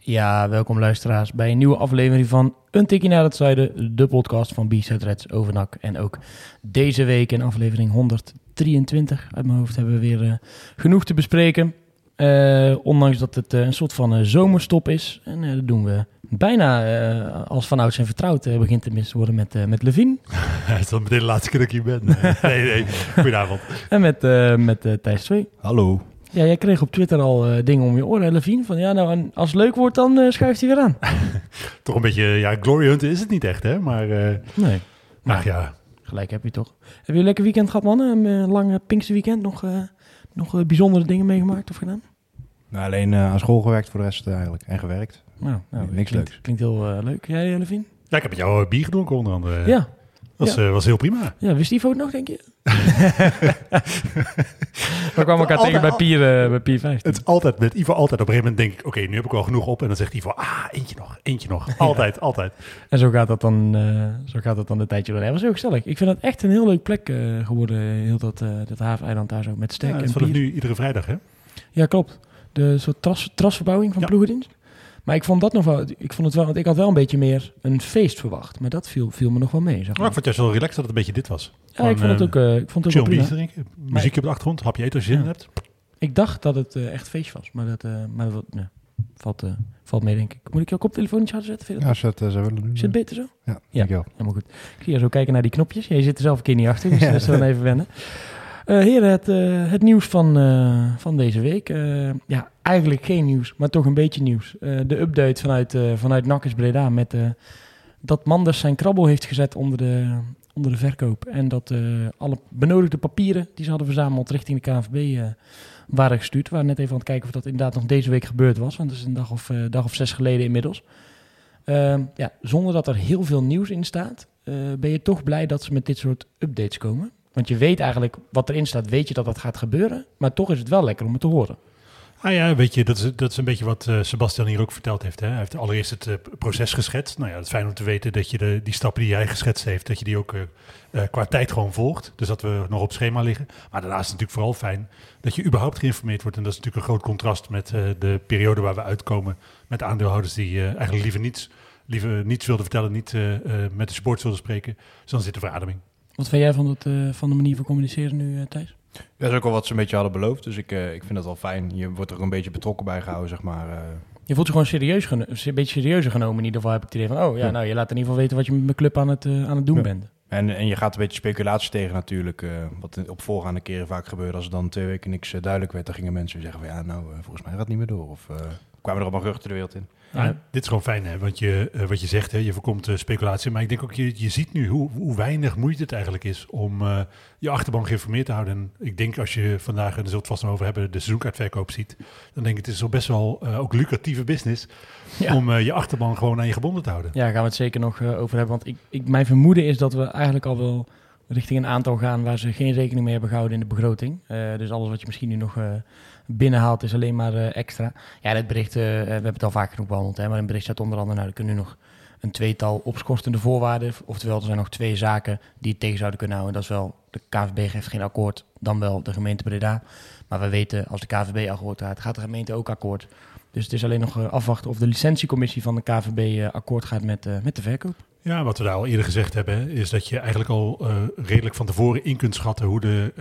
Ja, welkom luisteraars bij een nieuwe aflevering van Een Tikkie Naar het zuiden, de podcast van B-Side Reds over NAC. En ook deze week in aflevering 123, uit mijn hoofd, hebben we weer genoeg te bespreken. Ondanks dat het een soort van zomerstop is. En dat doen we bijna als vanouds en vertrouwd. Begint het mis te worden met Levine. Hij is dan meteen de laatste keer dat ik hier ben. Nee. Goedenavond. En met Thijs 2. Hallo. Ja, jij kreeg op Twitter al dingen om je oren, hè, Levine? Van ja, nou, en als het leuk wordt, dan schuift hij weer aan. Toch een beetje, ja, glory hunter is het niet echt, hè? Maar, nee. Maar ach, ja. Gelijk heb je toch. Hebben jullie een lekker weekend gehad, mannen? Een lange Pinksterweekend nog bijzondere dingen meegemaakt of gedaan? Nou, alleen aan school gewerkt voor de rest eigenlijk. En gewerkt. Nou ja, niks leuks. Klinkt heel leuk. Jij, Levine? Ja, ik heb met jou bier gedronken onder andere. Ja. Dat was heel prima. Ja, wist Ivo het nog, denk je? We kwamen elkaar tegen bij Pier 15. Het is altijd met Ivo, altijd op een gegeven moment denk ik... Oké, nu heb ik wel genoeg op. En dan zegt Ivo, eentje nog. Altijd, ja. Altijd. En zo gaat dat dan een tijdje door. Dat was heel gezellig. Ik vind dat echt een heel leuk plek geworden. Heel dat haveneiland daar zo met stek en bier. Dat nu iedere vrijdag, hè? Ja, klopt. De soort trasverbouwing van ploegendienst. Maar ik vond het wel, want ik had wel een beetje meer een feest verwacht. Maar dat viel me nog wel mee. Zeg maar. Ik vond het juist wel relaxed dat het een beetje dit was. Ja, gewoon, ik vond het ook chill prima. Chill drinken, muziek op de achtergrond, hapje eten als je zin hebt. Ik dacht dat het echt feest was, maar dat valt mee, denk ik. Moet ik jouw koptelefoon niet harder zetten? Ja, ze willen doen. Zit het beter zo? Ja, dankjewel. Helemaal goed. Ik zie je zo kijken naar die knopjes. Jij zit er zelf een keer niet achter, dus dat is dan even wennen. Heren, het nieuws van deze week. Eigenlijk geen nieuws, maar toch een beetje nieuws. De update vanuit NAC Breda met dat Manders zijn krabbel heeft gezet onder de verkoop. En dat alle benodigde papieren die ze hadden verzameld richting de KNVB waren gestuurd. We waren net even aan het kijken of dat inderdaad nog deze week gebeurd was. Want dat is een dag of 6 geleden inmiddels. Zonder dat er heel veel nieuws in staat, ben je toch blij dat ze met dit soort updates komen. Want je weet eigenlijk, wat erin staat, weet je dat gaat gebeuren. Maar toch is het wel lekker om het te horen. Ah ja, weet je, dat is een beetje wat Sebastiaan hier ook verteld heeft. Hè? Hij heeft allereerst het proces geschetst. Nou ja, het is fijn om te weten dat je die stappen die hij geschetst heeft, dat je die ook qua tijd gewoon volgt. Dus dat we nog op schema liggen. Maar daarnaast is het natuurlijk vooral fijn dat je überhaupt geïnformeerd wordt. En dat is natuurlijk een groot contrast met de periode waar we uitkomen met aandeelhouders die eigenlijk liever niets wilden vertellen, niet met de sport wilden spreken. Dus dan zit de verademing. Wat vind jij van de manier van communiceren nu, Thijs? Ja, dat is ook wel wat ze een beetje hadden beloofd. Dus ik vind dat wel fijn. Je wordt er een beetje betrokken bij gehouden, zeg maar. Je voelt je gewoon een beetje serieuzer genomen. In ieder geval heb ik het idee van... Nou, je laat in ieder geval weten wat je met mijn club aan het doen bent. En je gaat een beetje speculatie tegen natuurlijk. Wat op voorgaande keren vaak gebeurde. Als er dan 2 weken niks duidelijk werd, dan gingen mensen zeggen van... volgens mij gaat het niet meer door. Of kwamen er allemaal geruchten de wereld in. Ja. Ja, dit is gewoon fijn, hè? Want wat je zegt, hè, je voorkomt speculatie. Maar ik denk ook, je ziet nu hoe weinig moeite het eigenlijk is om je achterban geïnformeerd te houden. En ik denk als je vandaag, en daar zult het vast nog over hebben, de seizoenkaartverkoop ziet. Dan denk ik, het is al best wel ook lucratieve business om je achterban gewoon aan je gebonden te houden. Ja, daar gaan we het zeker nog over hebben. Want mijn vermoeden is dat we eigenlijk al wel richting een aantal gaan waar ze geen rekening mee hebben gehouden in de begroting. Dus alles wat je misschien nu nog binnenhaalt is alleen maar extra. Ja, dat bericht, we hebben het al vaak genoeg behandeld, hè, maar in het bericht staat onder andere, er kunnen nu nog een 2-tal opskortende voorwaarden. Oftewel, er zijn nog 2 zaken die het tegen zouden kunnen houden. Dat is wel, de KNVB geeft geen akkoord, dan wel de gemeente Breda. Maar we weten, als de KNVB akkoord gaat, gaat de gemeente ook akkoord. Dus het is alleen nog afwachten of de licentiecommissie van de KNVB akkoord gaat met de verkoop. Ja, wat we daar al eerder gezegd hebben, hè, is dat je eigenlijk al redelijk van tevoren in kunt schatten hoe de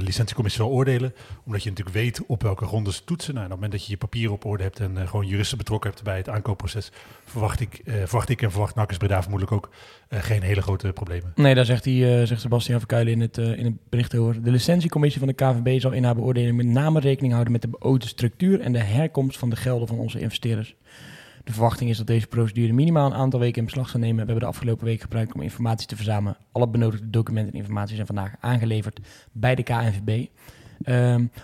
licentiecommissie zal oordelen. Omdat je natuurlijk weet op welke gronden ze toetsen. Nou, op het moment dat je je papieren op orde hebt en gewoon juristen betrokken hebt bij het aankoopproces, verwacht NAC Breda vermoedelijk ook geen hele grote problemen. Nee, daar zegt Sebastiaan van Kuilen in het bericht over. De licentiecommissie van de KNVB zal in haar beoordeling met name rekening houden met de beoogde structuur en de herkomst van de gelden van onze investeerders. De verwachting is dat deze procedure minimaal een aantal weken in beslag zal nemen. We hebben de afgelopen week gebruikt om informatie te verzamelen. Alle benodigde documenten en informatie zijn vandaag aangeleverd bij de KNVB.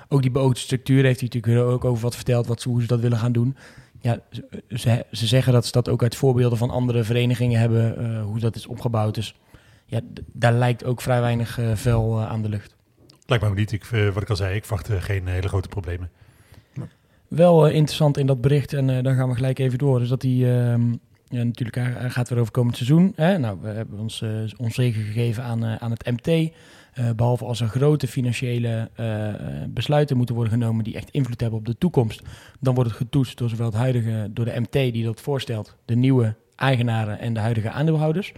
Ook die beoogde structuur heeft hij natuurlijk ook over wat verteld, hoe ze dat willen gaan doen. Ja, ze zeggen dat ze dat ook uit voorbeelden van andere verenigingen hebben, hoe dat is opgebouwd. Dus ja, daar lijkt ook vrij weinig vuil aan de lucht. Lijkt me ook niet. Wat ik al zei, ik verwacht geen hele grote problemen. Wel interessant in dat bericht, en dan gaan we gelijk even door, dus dat hij natuurlijk gaat weer over komend seizoen. Nou, we hebben ons onzeker gegeven aan het MT. Behalve als er grote financiële besluiten moeten worden genomen die echt invloed hebben op de toekomst, dan wordt het getoetst door zowel het huidige, door de MT die dat voorstelt, de nieuwe eigenaren en de huidige aandeelhouders.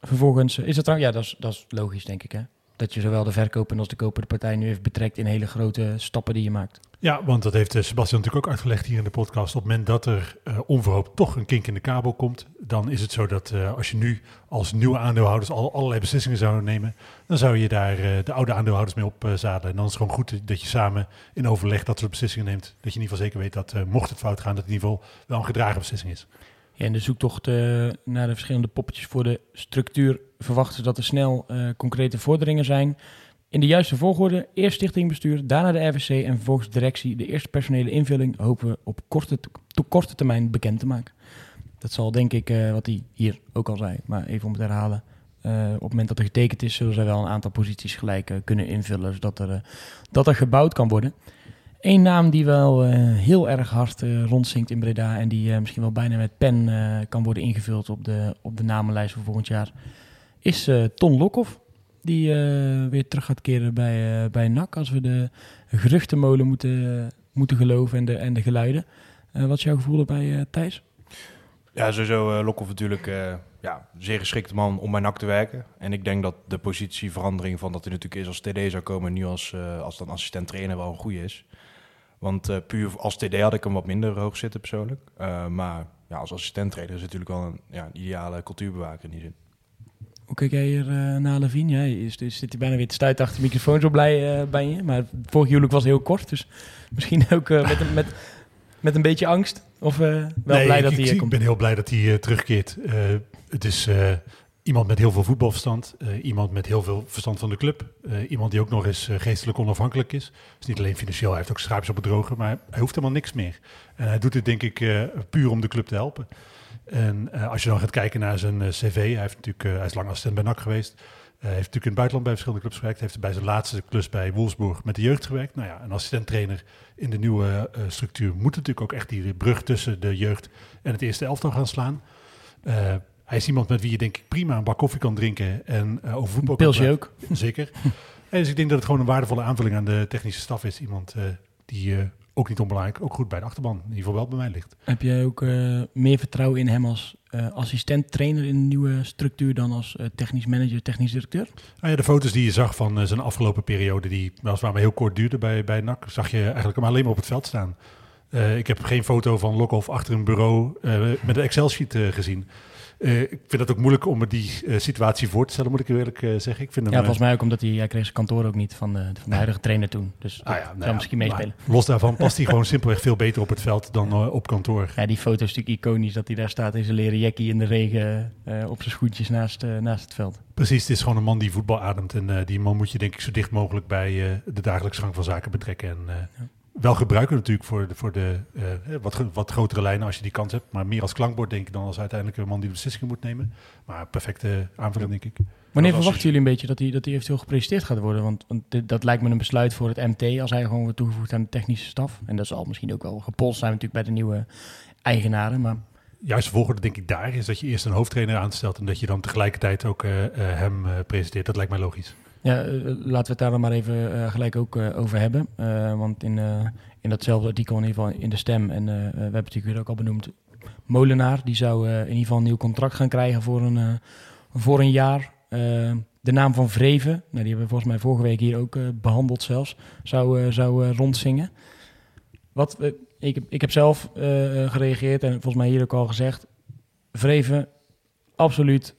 Vervolgens is dat trouwens, ja, dat is logisch, denk ik, hè? Dat je zowel de verkoper als de kopende partij nu even betrekt in hele grote stappen die je maakt. Ja, want dat heeft Sebastiaan natuurlijk ook uitgelegd hier in de podcast. Op het moment dat er onverhoopt toch een kink in de kabel komt, dan is het zo dat als je nu als nieuwe aandeelhouders allerlei beslissingen zou nemen, dan zou je daar de oude aandeelhouders mee opzadelen. En dan is het gewoon goed dat je samen in overleg dat soort beslissingen neemt. Dat je in ieder geval zeker weet dat mocht het fout gaan, dat het in ieder geval wel een gedragen beslissing is. Ja, in de zoektocht naar de verschillende poppetjes voor de structuur verwachten ze dat er snel concrete vorderingen zijn. In de juiste volgorde, eerst stichtingbestuur, daarna de RVC en vervolgens directie. De eerste personele invulling hopen we op korte termijn bekend te maken. Dat zal, denk ik, wat hij hier ook al zei, maar even om het te herhalen. Op het moment dat er getekend is, zullen zij wel een aantal posities gelijk kunnen invullen, zodat er gebouwd kan worden. Eén naam die wel heel erg hard rondzinkt in Breda en die misschien wel bijna met pen kan worden ingevuld op de namenlijst voor volgend jaar, is Ton Lokhoff. Die weer terug gaat keren bij NAC, als we de geruchtenmolen moeten geloven en de geluiden. Wat is jouw gevoel erbij, Thijs? Ja, sowieso Lokhoff natuurlijk zeer geschikte man om bij NAC te werken. En ik denk dat de positieverandering van dat hij natuurlijk is als TD zou komen, nu als dan assistent trainer wel een goede is. Want puur als TD had ik hem wat minder hoog zitten persoonlijk. Maar ja, als assistent trainer is het natuurlijk wel een ideale cultuurbewaker in die zin. Hoe kijk jij hier naar Levine? Ja, zit hij bijna weer te stuiten achter de microfoon, zo blij ben je. Maar vorig huwelijk was heel kort, dus misschien ook met een beetje angst. Of blij dat hij komt? Ik ben heel blij dat hij terugkeert. Het is iemand met heel veel voetbalverstand. Iemand met heel veel verstand van de club. Iemand die ook nog eens geestelijk onafhankelijk is. Dus niet alleen financieel, hij heeft ook schaapjes op het droge. Maar hij hoeft helemaal niks meer. En hij doet dit, denk ik, puur om de club te helpen. En als je dan gaat kijken naar zijn cv, hij is lang assistent bij NAC geweest. Hij heeft natuurlijk in het buitenland bij verschillende clubs gewerkt. Hij heeft bij zijn laatste klus bij Wolfsburg met de jeugd gewerkt. Nou ja, een assistent-trainer in de nieuwe structuur moet natuurlijk ook echt die brug tussen de jeugd en het eerste elftal gaan slaan. Hij is iemand met wie je, denk ik, prima een bak koffie kan drinken en over voetbal kan praten. Pilsje ook. Zeker. En dus ik denk dat het gewoon een waardevolle aanvulling aan de technische staf is. Iemand die... ook niet onbelangrijk, ook goed bij de achterban. In ieder geval wel bij mij ligt. Heb jij ook meer vertrouwen in hem als assistent-trainer in de nieuwe structuur dan als technisch manager, technisch directeur? Ah ja, de foto's die je zag van zijn afgelopen periode, die weliswaar maar heel kort duurde bij NAC, zag je eigenlijk hem alleen maar op het veld staan. Ik heb geen foto van Lokhoff achter een bureau met een Excel-sheet gezien. Ik vind het ook moeilijk om me die situatie voor te stellen, moet ik eerlijk zeggen. Ik vind volgens mij ook omdat hij kreeg zijn kantoor ook niet van de huidige trainer toen. Dus zou misschien meespelen. Los daarvan past hij gewoon simpelweg veel beter op het veld dan op kantoor. Ja, die foto is natuurlijk iconisch, dat hij daar staat in zijn leren jackie in de regen op zijn schoentjes naast het veld. Precies, het is gewoon een man die voetbal ademt. En die man moet je, denk ik, zo dicht mogelijk bij de dagelijkse gang van zaken betrekken. En wel gebruiken natuurlijk voor de wat grotere lijnen als je die kans hebt. Maar meer als klankbord, denk ik, dan als uiteindelijk een man die de beslissing moet nemen. Maar perfecte aanvulling, denk ik. Wanneer verwachten jullie een beetje dat hij eventueel gepresenteerd gaat worden? Want dat lijkt me een besluit voor het MT als hij gewoon wordt toegevoegd aan de technische staf. En dat zal misschien ook wel gepolst zijn natuurlijk bij de nieuwe eigenaren. Maar... Juist de volgorde, denk ik, daar is dat je eerst een hoofdtrainer aanstelt en dat je dan tegelijkertijd ook hem presenteert. Dat lijkt mij logisch. Ja, laten we het daar dan maar even gelijk ook over hebben. Want in datzelfde artikel, in ieder geval in de stem, en we hebben natuurlijk ook al benoemd, Molenaar, die zou in ieder geval een nieuw contract gaan krijgen voor een jaar. De naam van Vreven, die hebben we volgens mij vorige week hier ook behandeld zelfs, zou rondzingen. Ik heb zelf gereageerd en volgens mij hier ook al gezegd, Vreven, absoluut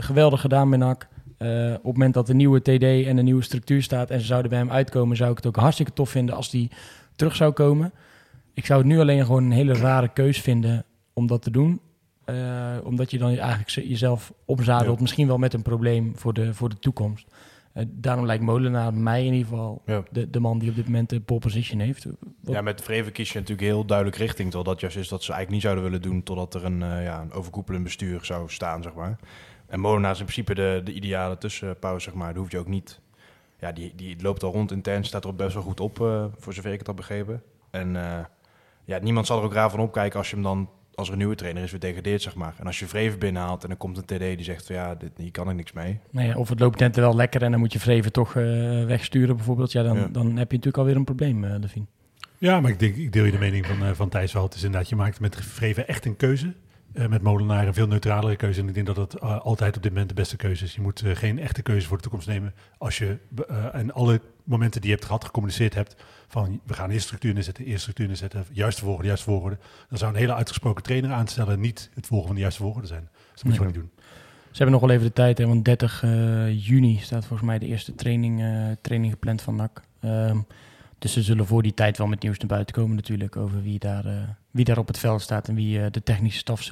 geweldig gedaan bij NAC. Op het moment dat de nieuwe TD en de nieuwe structuur staat en ze zouden bij hem uitkomen, zou ik het ook hartstikke tof vinden als die terug zou komen. Ik zou het nu alleen gewoon een hele rare keus vinden om dat te doen. Omdat je dan eigenlijk jezelf opzadelt, misschien wel met een probleem voor de toekomst. Daarom lijkt Molenaar mij in ieder geval de man die op dit moment de pole position heeft. Wat? Ja, met Vreven kies je natuurlijk heel duidelijk richting. Terwijl dat juist is dat ze eigenlijk niet zouden willen doen totdat er een overkoepelend bestuur zou staan, zeg maar. En Molenaar is in principe de ideale tussenpauze, zeg maar. Daar hoef je ook niet... Ja, die loopt al rond intern, staat er best wel goed op, voor zover ik het had begrepen. En niemand zal er ook raar van opkijken als je hem dan... Als er een nieuwe trainer is, weer degradeert, zeg maar. En als je Vreven binnenhaalt en dan komt een TD die zegt van ja, hier kan ik niks mee. Nou ja, of het loopt net wel lekker en dan moet je Vreven toch wegsturen bijvoorbeeld. Ja, dan heb je natuurlijk alweer een probleem, Levine. Ja, maar ik deel je de mening van Thijs wel. Het is inderdaad, je maakt met Vreven echt een keuze. Met Molenaar een veel neutralere keuze. En ik denk dat dat altijd op dit moment de beste keuze is. Je moet geen echte keuze voor de toekomst nemen. Als je en alle momenten die je hebt gehad, gecommuniceerd hebt... van we gaan eerst structuur inzetten... juiste volgorde... dan zou een hele uitgesproken trainer aanstellen... niet het volgen van de juiste volgorde zijn. Dus dat moet je gewoon niet doen. Ze hebben nog wel even de tijd, hè, want 30 juni... staat volgens mij de eerste training gepland van NAC. Dus ze zullen voor die tijd wel met nieuws naar buiten komen natuurlijk... over wie daar op het veld staat... en wie de technische staf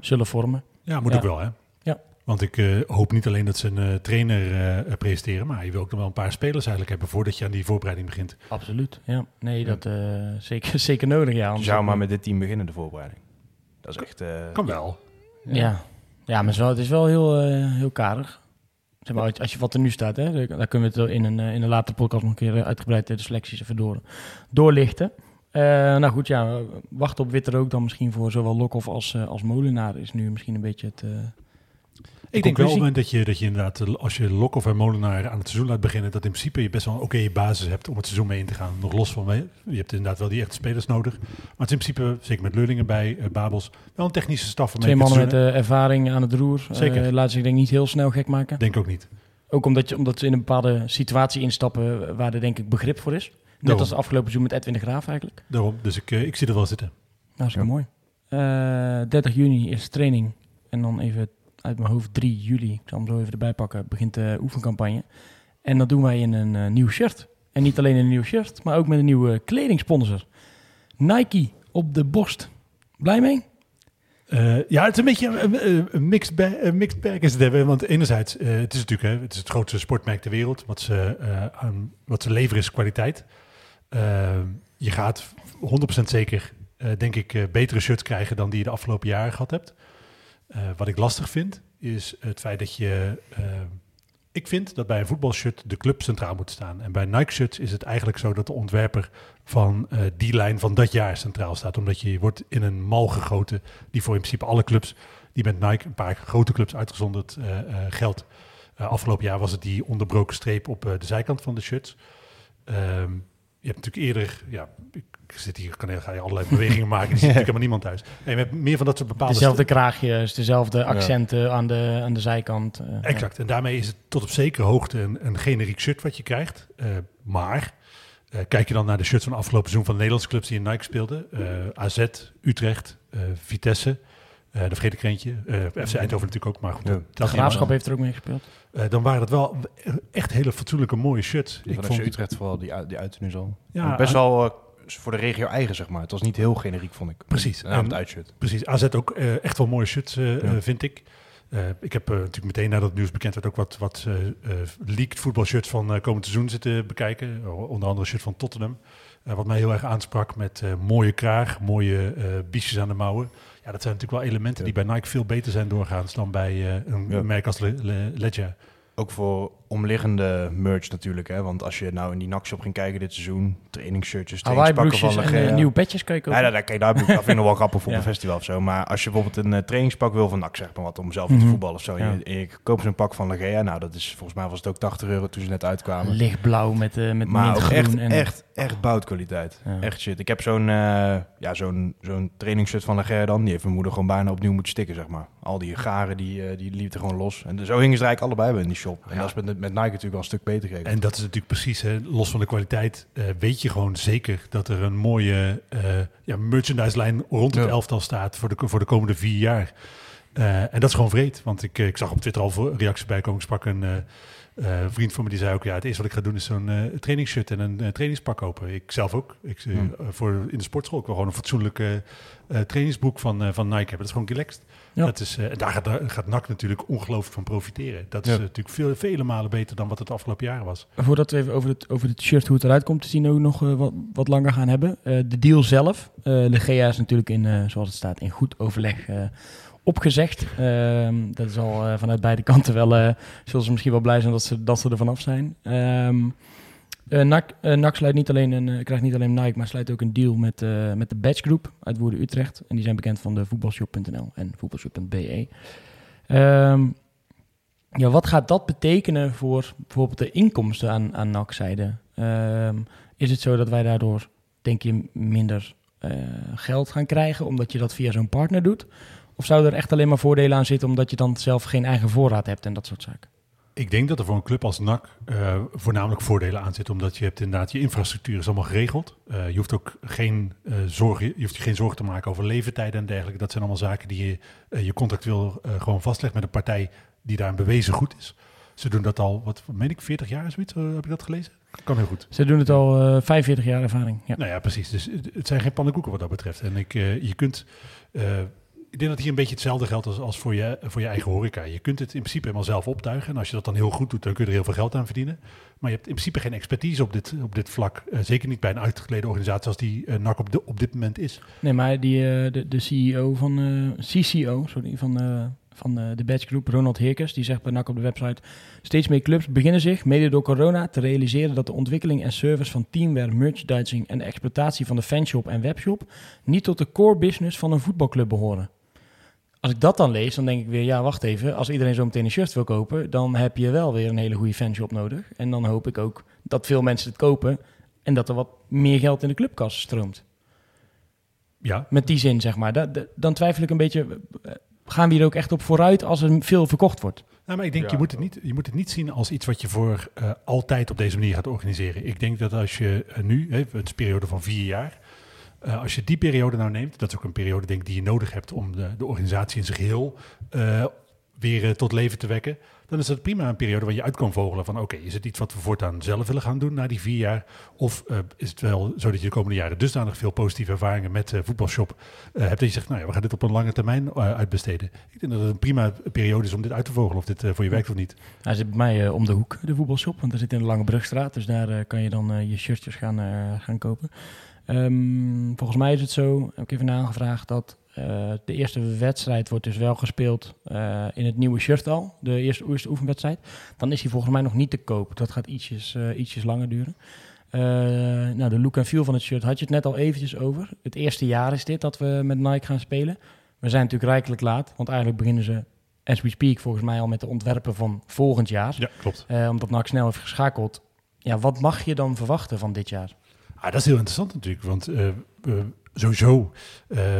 zullen vormen. Ja, moet ook wel, hè? Ja. Want ik hoop niet alleen dat ze een trainer presteren... maar je wil ook nog wel een paar spelers eigenlijk hebben... voordat je aan die voorbereiding begint. Absoluut, ja. Nee, dat is zeker nodig, ja. Je zou maar met dit team beginnen, de voorbereiding. Dat is echt... Kan wel. Ja, ja maar het is wel heel karig. Zeg maar, als je wat er nu staat, hè, daar kunnen we het in een later podcast nog een keer uitgebreid de selecties even doorlichten. Nou goed, ja, wacht op witte rook dan misschien voor zowel Lokhoff als Molenaar is nu misschien een beetje het... Ik denk wel op het moment dat je inderdaad, als je Lokhoff en Molenaar aan het seizoen laat beginnen, dat in principe je best wel een oké basis hebt om het seizoen mee in te gaan. Nog los van, je hebt inderdaad wel die echte spelers nodig. Maar het is in principe, zeker met Leurlingen bij, Babels, wel een technische staf. Twee mannen met ervaring aan het roer. Zeker. Laten zich denk ik niet heel snel gek maken. Denk ook niet. Ook omdat ze in een bepaalde situatie instappen waar er denk ik begrip voor is. Net als de afgelopen seizoen met Edwin de Graaf eigenlijk. Daarom, dus ik zie er wel zitten. Nou, is mooi. 30 juni is training en dan even... Uit mijn hoofd 3 juli, ik zal hem zo even erbij pakken, begint de oefencampagne. En dat doen wij in een nieuw shirt. En niet alleen een nieuw shirt, maar ook met een nieuwe kledingsponsor. Nike op de borst. Blij mee? Ja, het is een beetje een mixed bag is het hebben. Want enerzijds, het is natuurlijk het is het grootste sportmerk ter wereld. Wat ze leveren is kwaliteit. Je gaat 100% zeker, denk ik, betere shirts krijgen dan die je de afgelopen jaren gehad hebt. Wat ik lastig vind, is het feit dat je... ik vind dat bij een voetbalshirt de club centraal moet staan. En bij Nike-shirts is het eigenlijk zo dat de ontwerper van die lijn van dat jaar centraal staat. Omdat je wordt in een mal gegoten die voor in principe alle clubs... die met Nike, een paar grote clubs uitgezonderd, geldt. Afgelopen jaar was het die onderbroken streep op de zijkant van de shirts. Je hebt natuurlijk eerder... Ja, ik zit hier, ga je allerlei bewegingen maken. Er zit natuurlijk helemaal niemand thuis. Nee, met meer van dat soort bepaalde... Dezelfde kraagjes, dezelfde accenten aan de zijkant. Exact. En daarmee is het tot op zekere hoogte een generiek shirt wat je krijgt. Maar kijk je dan naar de shirts van afgelopen seizoen van de Nederlandse clubs die in Nike speelden. AZ, Utrecht, Vitesse... de vergeet ik eentje. FC Eindhoven natuurlijk ook, maar goed. Ja. De Graafschap heeft er ook mee gespeeld. Dan waren dat wel echt hele fatsoenlijke mooie shirts. Ja, ik vond FC Utrecht vooral, die uit nu zo. Ja, best wel voor de regio eigen, zeg maar. Het was niet heel generiek, vond ik. Precies. Het uitshirt. Precies. AZ ook echt wel mooie shirts, vind ik. Ik heb natuurlijk meteen nadat het nieuws bekend werd ook wat leaked voetbalshirts van komend seizoen zitten bekijken. Onder andere shirt van Tottenham. Wat mij heel erg aansprak met mooie kraag, mooie biesjes aan de mouwen. Ja, dat zijn natuurlijk wel elementen die bij Nike veel beter zijn doorgaans dan bij een merk als Legea. Ook voor omliggende merch natuurlijk, hè? Want als je nou in die NAC-shop ging kijken dit seizoen, trainingsshirtjes, trainingspakken van Legea. En nieuwe badges kan je kopen. Ja, daar vind ik nog wel grappig voor een festival of zo. Maar als je bijvoorbeeld een trainingspak wil van NAC, zeg maar wat, om zelf te voetballen of zo. Ja. Je koopt zo'n pak van Legea. Nou, dat is volgens mij was het ook €80 toen ze net uitkwamen. Lichtblauw met mintgroen. Echt boutkwaliteit. Ja. Echt shit. Ik heb zo'n trainingsshirt van Legea dan. Die heeft mijn moeder gewoon bijna opnieuw moeten stikken, zeg maar. Al die garen, die liepen er gewoon los. En zo hingen ze eigenlijk allebei bij in die shop. En dat is met Nike natuurlijk wel een stuk beter gegeven. En dat is natuurlijk precies, hè, los van de kwaliteit, weet je gewoon zeker dat er een mooie merchandise-lijn rond het elftal staat voor de komende 4 jaar. En dat is gewoon wreed. Want ik zag op Twitter al reacties bij komen. Ik sprak een Een vriend van me die zei ook, ja, het eerste wat ik ga doen is zo'n trainingsshirt en een trainingspak kopen. Ik zelf ook. In de sportschool ik wil gewoon een fatsoenlijke trainingsbroek van Nike hebben. Dat is gewoon relaxed. Ja. Dat is, en daar gaat NAC natuurlijk ongelooflijk van profiteren. Dat is natuurlijk vele malen beter dan wat het afgelopen jaar was. Voordat we even over het shirt, hoe het eruit komt te zien, ook nog wat langer gaan hebben. De deal zelf. Legea is natuurlijk zoals het staat, in goed overleg opgezegd. Dat is al vanuit beide kanten wel. Zullen ze misschien wel blij zijn dat ze er vanaf zijn. NAC sluit krijgt niet alleen Nike, maar sluit ook een deal met de Batch Group uit Woerden Utrecht. En die zijn bekend van de voetbalshop.nl en voetbalshop.be. Wat gaat dat betekenen voor bijvoorbeeld de inkomsten aan NAC-zijde? Is het zo dat wij daardoor, denk je, minder geld gaan krijgen omdat je dat via zo'n partner doet? Of zou er echt alleen maar voordelen aan zitten omdat je dan zelf geen eigen voorraad hebt en dat soort zaken? Ik denk dat er voor een club als NAC voornamelijk voordelen aan zitten, omdat je hebt inderdaad, je infrastructuur is allemaal geregeld. Je hoeft ook geen zorgen te maken over levertijden en dergelijke. Dat zijn allemaal zaken die je contractueel gewoon vastlegt met een partij die daar een bewezen goed is. Ze doen dat al, 40 jaar zoiets, heb ik dat gelezen? Kan heel goed. Ze doen het al 45 jaar ervaring. Ja. Nou ja, precies. Dus het zijn geen pannenkoeken wat dat betreft. En ik denk dat hier een beetje hetzelfde geldt als voor je eigen horeca. Je kunt het in principe helemaal zelf optuigen. En als je dat dan heel goed doet, dan kun je er heel veel geld aan verdienen. Maar je hebt in principe geen expertise op dit vlak. Zeker niet bij een uitgeklede organisatie als die NAC op dit moment is. Nee, maar de CEO van de Batch Group, Ronald Heerkes, die zegt bij NAC op de website: steeds meer clubs beginnen zich, mede door corona, te realiseren dat de ontwikkeling en service van teamwear, merchandising en de exploitatie van de fanshop en webshop niet tot de core business van een voetbalclub behoren. Als ik dat dan lees, dan denk ik weer, ja, wacht even. Als iedereen zo meteen een shirt wil kopen, dan heb je wel weer een hele goede fanshop nodig. En dan hoop ik ook dat veel mensen het kopen en dat er wat meer geld in de clubkas stroomt. Ja. Met die zin, zeg maar. Dan twijfel ik een beetje. Gaan we hier ook echt op vooruit als er veel verkocht wordt? Nou, maar ik denk, je moet het niet zien als iets wat je voor altijd op deze manier gaat organiseren. Ik denk dat als je nu, het is een periode van 4 jaar... als je die periode nou neemt, dat is ook een periode, denk ik, die je nodig hebt om de organisatie in zijn geheel weer tot leven te wekken, dan is dat prima een periode waar je uit kan vogelen van oké, is het iets wat we voortaan zelf willen gaan doen na die 4 jaar? Of is het wel zo dat je de komende jaren dusdanig veel positieve ervaringen met voetbalshop hebt dat je zegt, nou ja, we gaan dit op een lange termijn uitbesteden. Ik denk dat het een prima periode is om dit uit te vogelen, of dit voor je werkt of niet. Hij zit bij mij om de hoek, de voetbalshop, want hij zit in de Lange Brugstraat, dus daar kan je dan je shirtjes gaan kopen. Volgens mij is het zo, heb ik even aangevraagd, dat de eerste wedstrijd wordt dus wel gespeeld in het nieuwe shirt al, de eerste oefenwedstrijd. Dan is die volgens mij nog niet te koop, dat gaat ietsjes langer duren. De look en feel van het shirt had je het net al eventjes over. Het eerste jaar is dit dat we met Nike gaan spelen. We zijn natuurlijk rijkelijk laat, want eigenlijk beginnen ze, as we speak, volgens mij al met de ontwerpen van volgend jaar. Ja, klopt. Omdat NAC snel heeft geschakeld. Ja, wat mag je dan verwachten van dit jaar? Ah, dat is heel interessant natuurlijk, want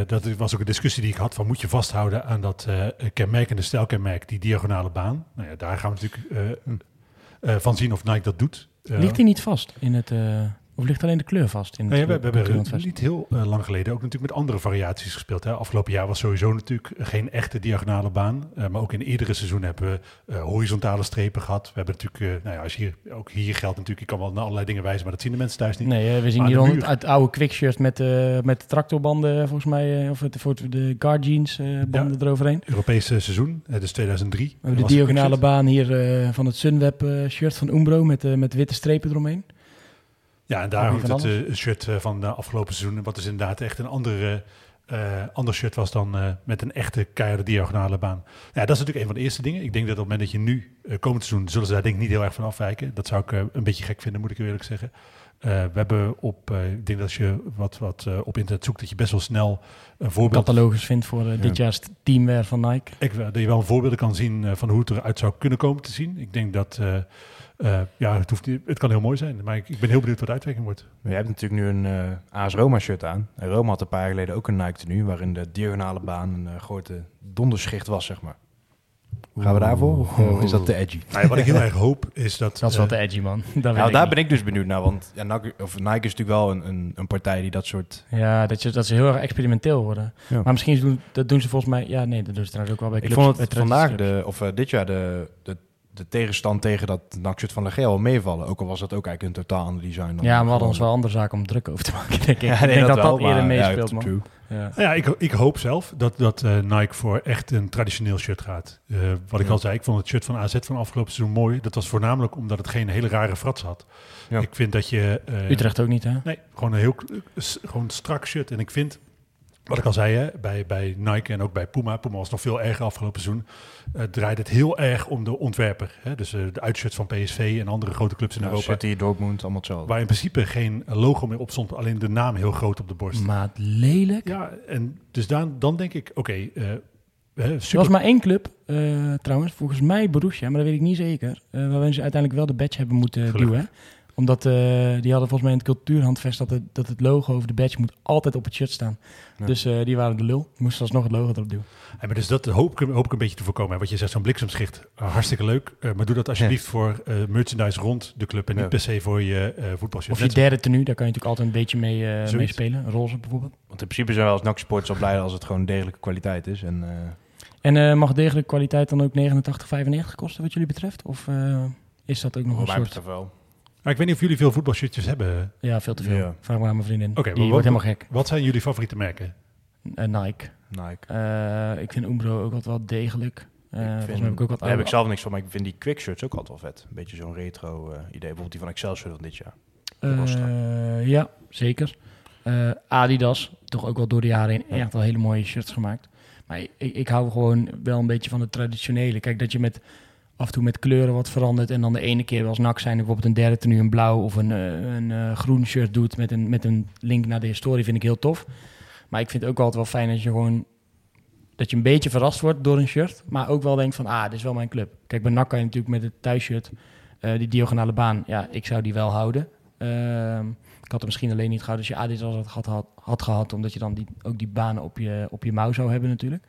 dat was ook een discussie die ik had van moet je vasthouden aan dat kenmerkende stijlkenmerk, die diagonale baan. Nou ja, daar gaan we natuurlijk van zien of Nike dat doet. Ligt die niet vast in het... Of ligt alleen de kleur vast? We hebben niet heel lang geleden ook natuurlijk met andere variaties gespeeld. Hè. Afgelopen jaar was sowieso natuurlijk geen echte diagonale baan. Maar ook in eerdere seizoen hebben we horizontale strepen gehad. We hebben natuurlijk, hier geldt natuurlijk, je kan wel naar allerlei dingen wijzen, maar dat zien de mensen thuis niet. Nee, we zien maar hier al het oude quickshirts met de tractorbanden volgens mij. Of de guard jeans banden eroverheen. Europese seizoen, dus 2003. We hebben de diagonale baan hier van het Sunweb shirt van Umbro met witte strepen eromheen. Ja, en daar hangt het shirt van de afgelopen seizoen, wat dus inderdaad echt een ander shirt was dan met een echte keiharde diagonale baan. Ja, dat is natuurlijk een van de eerste dingen. Ik denk dat op het moment dat je nu komend seizoen, zullen ze daar denk ik niet heel erg van afwijken. Dat zou ik een beetje gek vinden, moet ik eerlijk zeggen. We hebben ik denk dat als je wat op internet zoekt, dat je best wel snel een voorbeeld... catalogus vindt voor dit jaar teamwear van Nike. Dat je wel voorbeelden kan zien van hoe het eruit zou kunnen komen te zien. Ik denk dat... het kan heel mooi zijn, maar ik ben heel benieuwd wat de uitwerking wordt. Je hebt natuurlijk nu een AS Roma-shirt aan. En Roma had een paar jaar geleden ook een Nike-tenue, waarin de diagonale baan een grote donderschicht was, zeg maar. Gaan we daarvoor? Of is dat te edgy? Nou ja, wat ik heel erg hoop is dat... Dat is wel te edgy, man. Daar ben ik dus benieuwd naar, want Nike is natuurlijk wel een partij die dat soort... Ja, dat ze heel erg experimenteel worden. Ja. Maar misschien dat doen ze volgens mij... Ja, nee, dat doen ze trouwens ook wel bij clubs. Ik vond het vandaag, dit jaar de de tegenstand tegen dat NAC-shirt van Legea wel meevallen. Ook al was dat ook eigenlijk een totaalanalyse. Ja, we hadden ons wel andere zaken om druk over te maken, denk ik. Ja, nee, ik denk dat wel, eerder meespeelt, ja, man. Ja. Ja, ik hoop zelf dat Nike voor echt een traditioneel shirt gaat. Wat ik al zei, ik vond het shirt van AZ van afgelopen seizoen mooi. Dat was voornamelijk omdat het geen hele rare frats had. Ja. Ik vind dat je... Utrecht ook niet, hè? Nee, gewoon een heel gewoon strak shirt. En ik vind... Wat ik al zei, hè, bij Nike en ook bij Puma. Puma was nog veel erger afgelopen seizoen. Draait het heel erg om de ontwerper. Hè? Dus de uitshirts van PSV en andere grote clubs in Europa. City, Dortmund, allemaal hetzelfde. Waar in principe geen logo meer op stond. Alleen de naam heel groot op de borst. Maar lelijk. Ja, en dus dan denk ik, oké. Er was maar één club, trouwens. Volgens mij Borussia, maar dat weet ik niet zeker. Waar we uiteindelijk wel de badge hebben moeten duwen. Hè? Omdat die hadden volgens mij in het cultuurhandvest dat het logo over de badge moet altijd op het shirt staan. Ja. Dus die waren de lul. Moesten alsnog het logo erop doen. Ja, maar dus dat hoop ik een beetje te voorkomen. Hè? Wat je zegt, zo'n bliksemschicht, hartstikke leuk. Maar doe dat alsjeblieft voor merchandise rond de club en niet per se voor je voetbalshirt. Of je derde tenue, daar kan je natuurlijk altijd een beetje mee spelen. Roze bijvoorbeeld. Want in principe zijn wij als NAC-supporters al blij als het gewoon degelijke kwaliteit is. En mag degelijke kwaliteit dan ook 89,95 kosten wat jullie betreft? Of is dat ook nog een soort... Maar ik weet niet of jullie veel voetbalshirtjes hebben. Ja, veel te veel. Ja. Vraag maar aan mijn vriendin. Okay, die wordt helemaal gek. Wat zijn jullie favoriete merken? Nike. Ik vind Umbro ook altijd wel degelijk. Daar heb ik zelf niks van, maar ik vind die quickshirts ook altijd wel vet. Een beetje zo'n retro idee. Bijvoorbeeld die van Excelsior van dit jaar. Ja, zeker. Adidas, toch ook wel door de jaren heen echt wel hele mooie shirts gemaakt. Maar ik hou gewoon wel een beetje van het traditionele. Kijk, dat je met... af en toe met kleuren wat verandert. En dan de ene keer als NAC zijn. Bijvoorbeeld een derde tenue een blauw of een groen shirt doet. Met een link naar de historie vind ik heel tof. Maar ik vind het ook altijd wel fijn dat je gewoon... dat je een beetje verrast wordt door een shirt. Maar ook wel denkt van, dit is wel mijn club. Kijk, bij NAC kan je natuurlijk met het thuisshirt... die diagonale baan, ja, ik zou die wel houden. Ik had hem misschien alleen niet gehouden als je Adidas had gehad. Omdat je dan ook die banen op je mouw zou hebben natuurlijk.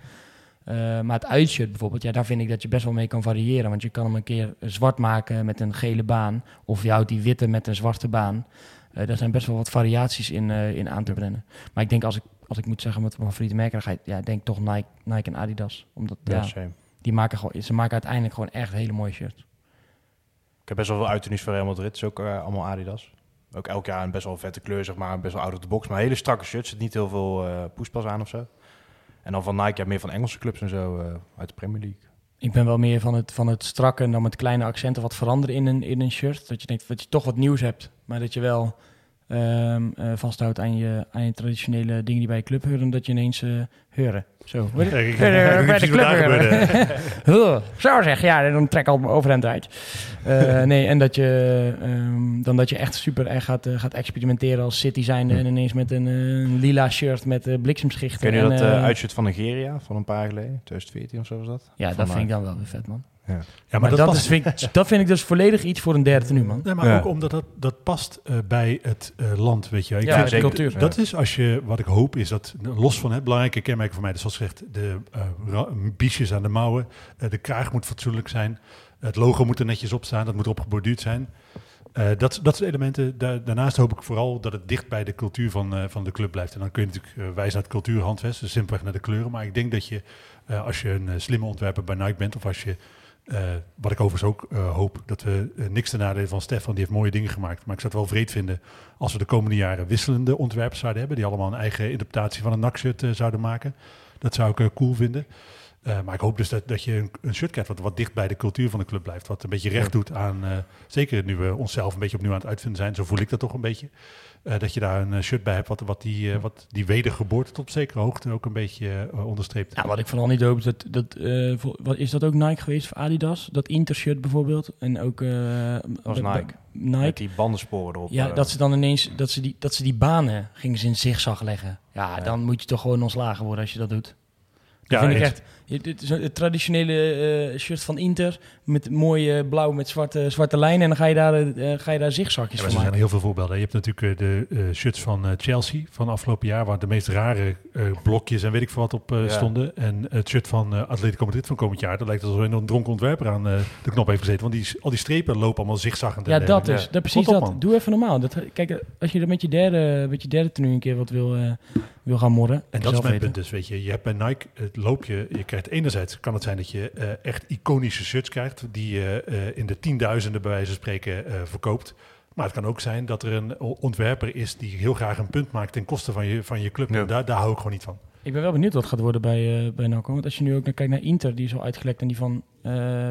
Maar het uitshirt bijvoorbeeld, daar vind ik dat je best wel mee kan variëren. Want je kan hem een keer zwart maken met een gele baan. Of je houdt die witte met een zwarte baan. Daar zijn best wel wat variaties in aan te brengen. Maar ik denk, als ik moet zeggen met mijn favoriete merken... dan denk toch Nike en Adidas. Omdat ze maken uiteindelijk gewoon echt hele mooie shirts. Ik heb best wel veel uittenues van Real Madrid. Dus ook allemaal Adidas. Ook elk jaar een best wel vette kleur, zeg maar. Best wel out of the box. Maar hele strakke shirts. Zit niet heel veel poespas aan of zo. En dan van Nike, meer van Engelse clubs en zo, uit de Premier League. Ik ben wel meer van het strakke en dan met kleine accenten wat veranderen in een shirt. Dat je denkt dat je toch wat nieuws hebt, maar dat je wel vasthoudt aan je traditionele dingen die bij je club horen. Dat je ineens heuren. Zo. Ja, bij de club heuren. Zo zeg, ja, dan trek ik al mijn overhemd uit. Nee, en dat je, dat je echt super erg gaat experimenteren als City zijnde. En ineens met een lila shirt met bliksemschichten. Ken je dat uitshirt van Nigeria van een paar jaar geleden? 2014 of zo was dat? Ja, dat vind ik dan wel weer vet, man. Ja. Ja, maar dat past... dat vind ik dus volledig iets voor een derde tenue, man. Nee, maar ook omdat dat past bij het land, weet je. Ik vind de cultuur. Dat is wat ik hoop is dat, los van het belangrijke kenmerken voor mij, dus zoals gezegd, de biesjes aan de mouwen, de kraag moet fatsoenlijk zijn, het logo moet er netjes op staan, dat moet opgeborduurd zijn. Dat soort elementen. Daarnaast hoop ik vooral dat het dicht bij de cultuur van de club blijft. En dan kun je natuurlijk wijzen naar het cultuurhandvest, dus simpelweg naar de kleuren. Maar ik denk dat je, als je een slimme ontwerper bij Nike bent, of als je... wat ik overigens ook hoop, dat we niks te nadelen van Stefan, die heeft mooie dingen gemaakt. Maar ik zou het wel wreed vinden als we de komende jaren wisselende ontwerpers zouden hebben, die allemaal een eigen interpretatie van een NAC-shirt zouden maken. Dat zou ik cool vinden. Maar ik hoop dus dat je een shirt krijgt wat dicht bij de cultuur van de club blijft. Wat een beetje recht doet aan, zeker nu we onszelf een beetje opnieuw aan het uitvinden zijn, zo voel ik dat toch een beetje. Dat je daar een shirt bij hebt wat die wedergeboorte tot op zekere hoogte ook een beetje onderstreept. Ja, wat ik vooral niet hoop, is dat ook Nike geweest of Adidas? Dat Inter-shirt bijvoorbeeld. En ook... was Nike. Met die bandensporen erop. Ja, dat ze dan ineens dat ze die banen gingen ze in zigzag leggen. Ja, dan moet je toch gewoon ontslagen worden als je dat doet. Ja, vind ik echt. Dit is het traditionele shirt van Inter met mooie blauw met zwarte lijnen en dan ga je daar zigzagjes van maken. Er zijn heel veel voorbeelden. Je hebt natuurlijk de shirts van Chelsea van afgelopen jaar waar de meest rare blokjes en weet ik veel wat op stonden. En het shirt van Atletico Madrid van komend jaar, dat lijkt alsof er een dronken ontwerper aan de knop heeft gezeten, want al die strepen lopen allemaal zigzaggend. Ja, dat is. Dat precies dat. Man. Doe even normaal. Kijk, als je er met je derde tenue een keer wat wil gaan morren. En dat is mijn punt dus, weet je. Je hebt bij Nike loop je, je krijgt enerzijds, kan het zijn dat je echt iconische shirts krijgt die je in de tienduizenden bij wijze van spreken verkoopt. Maar het kan ook zijn dat er een ontwerper is die heel graag een punt maakt ten koste van je club. Ja. En daar hou ik gewoon niet van. Ik ben wel benieuwd wat het gaat worden bij NAC. Want als je nu ook kijkt naar Inter, die is al uitgelekt. En die van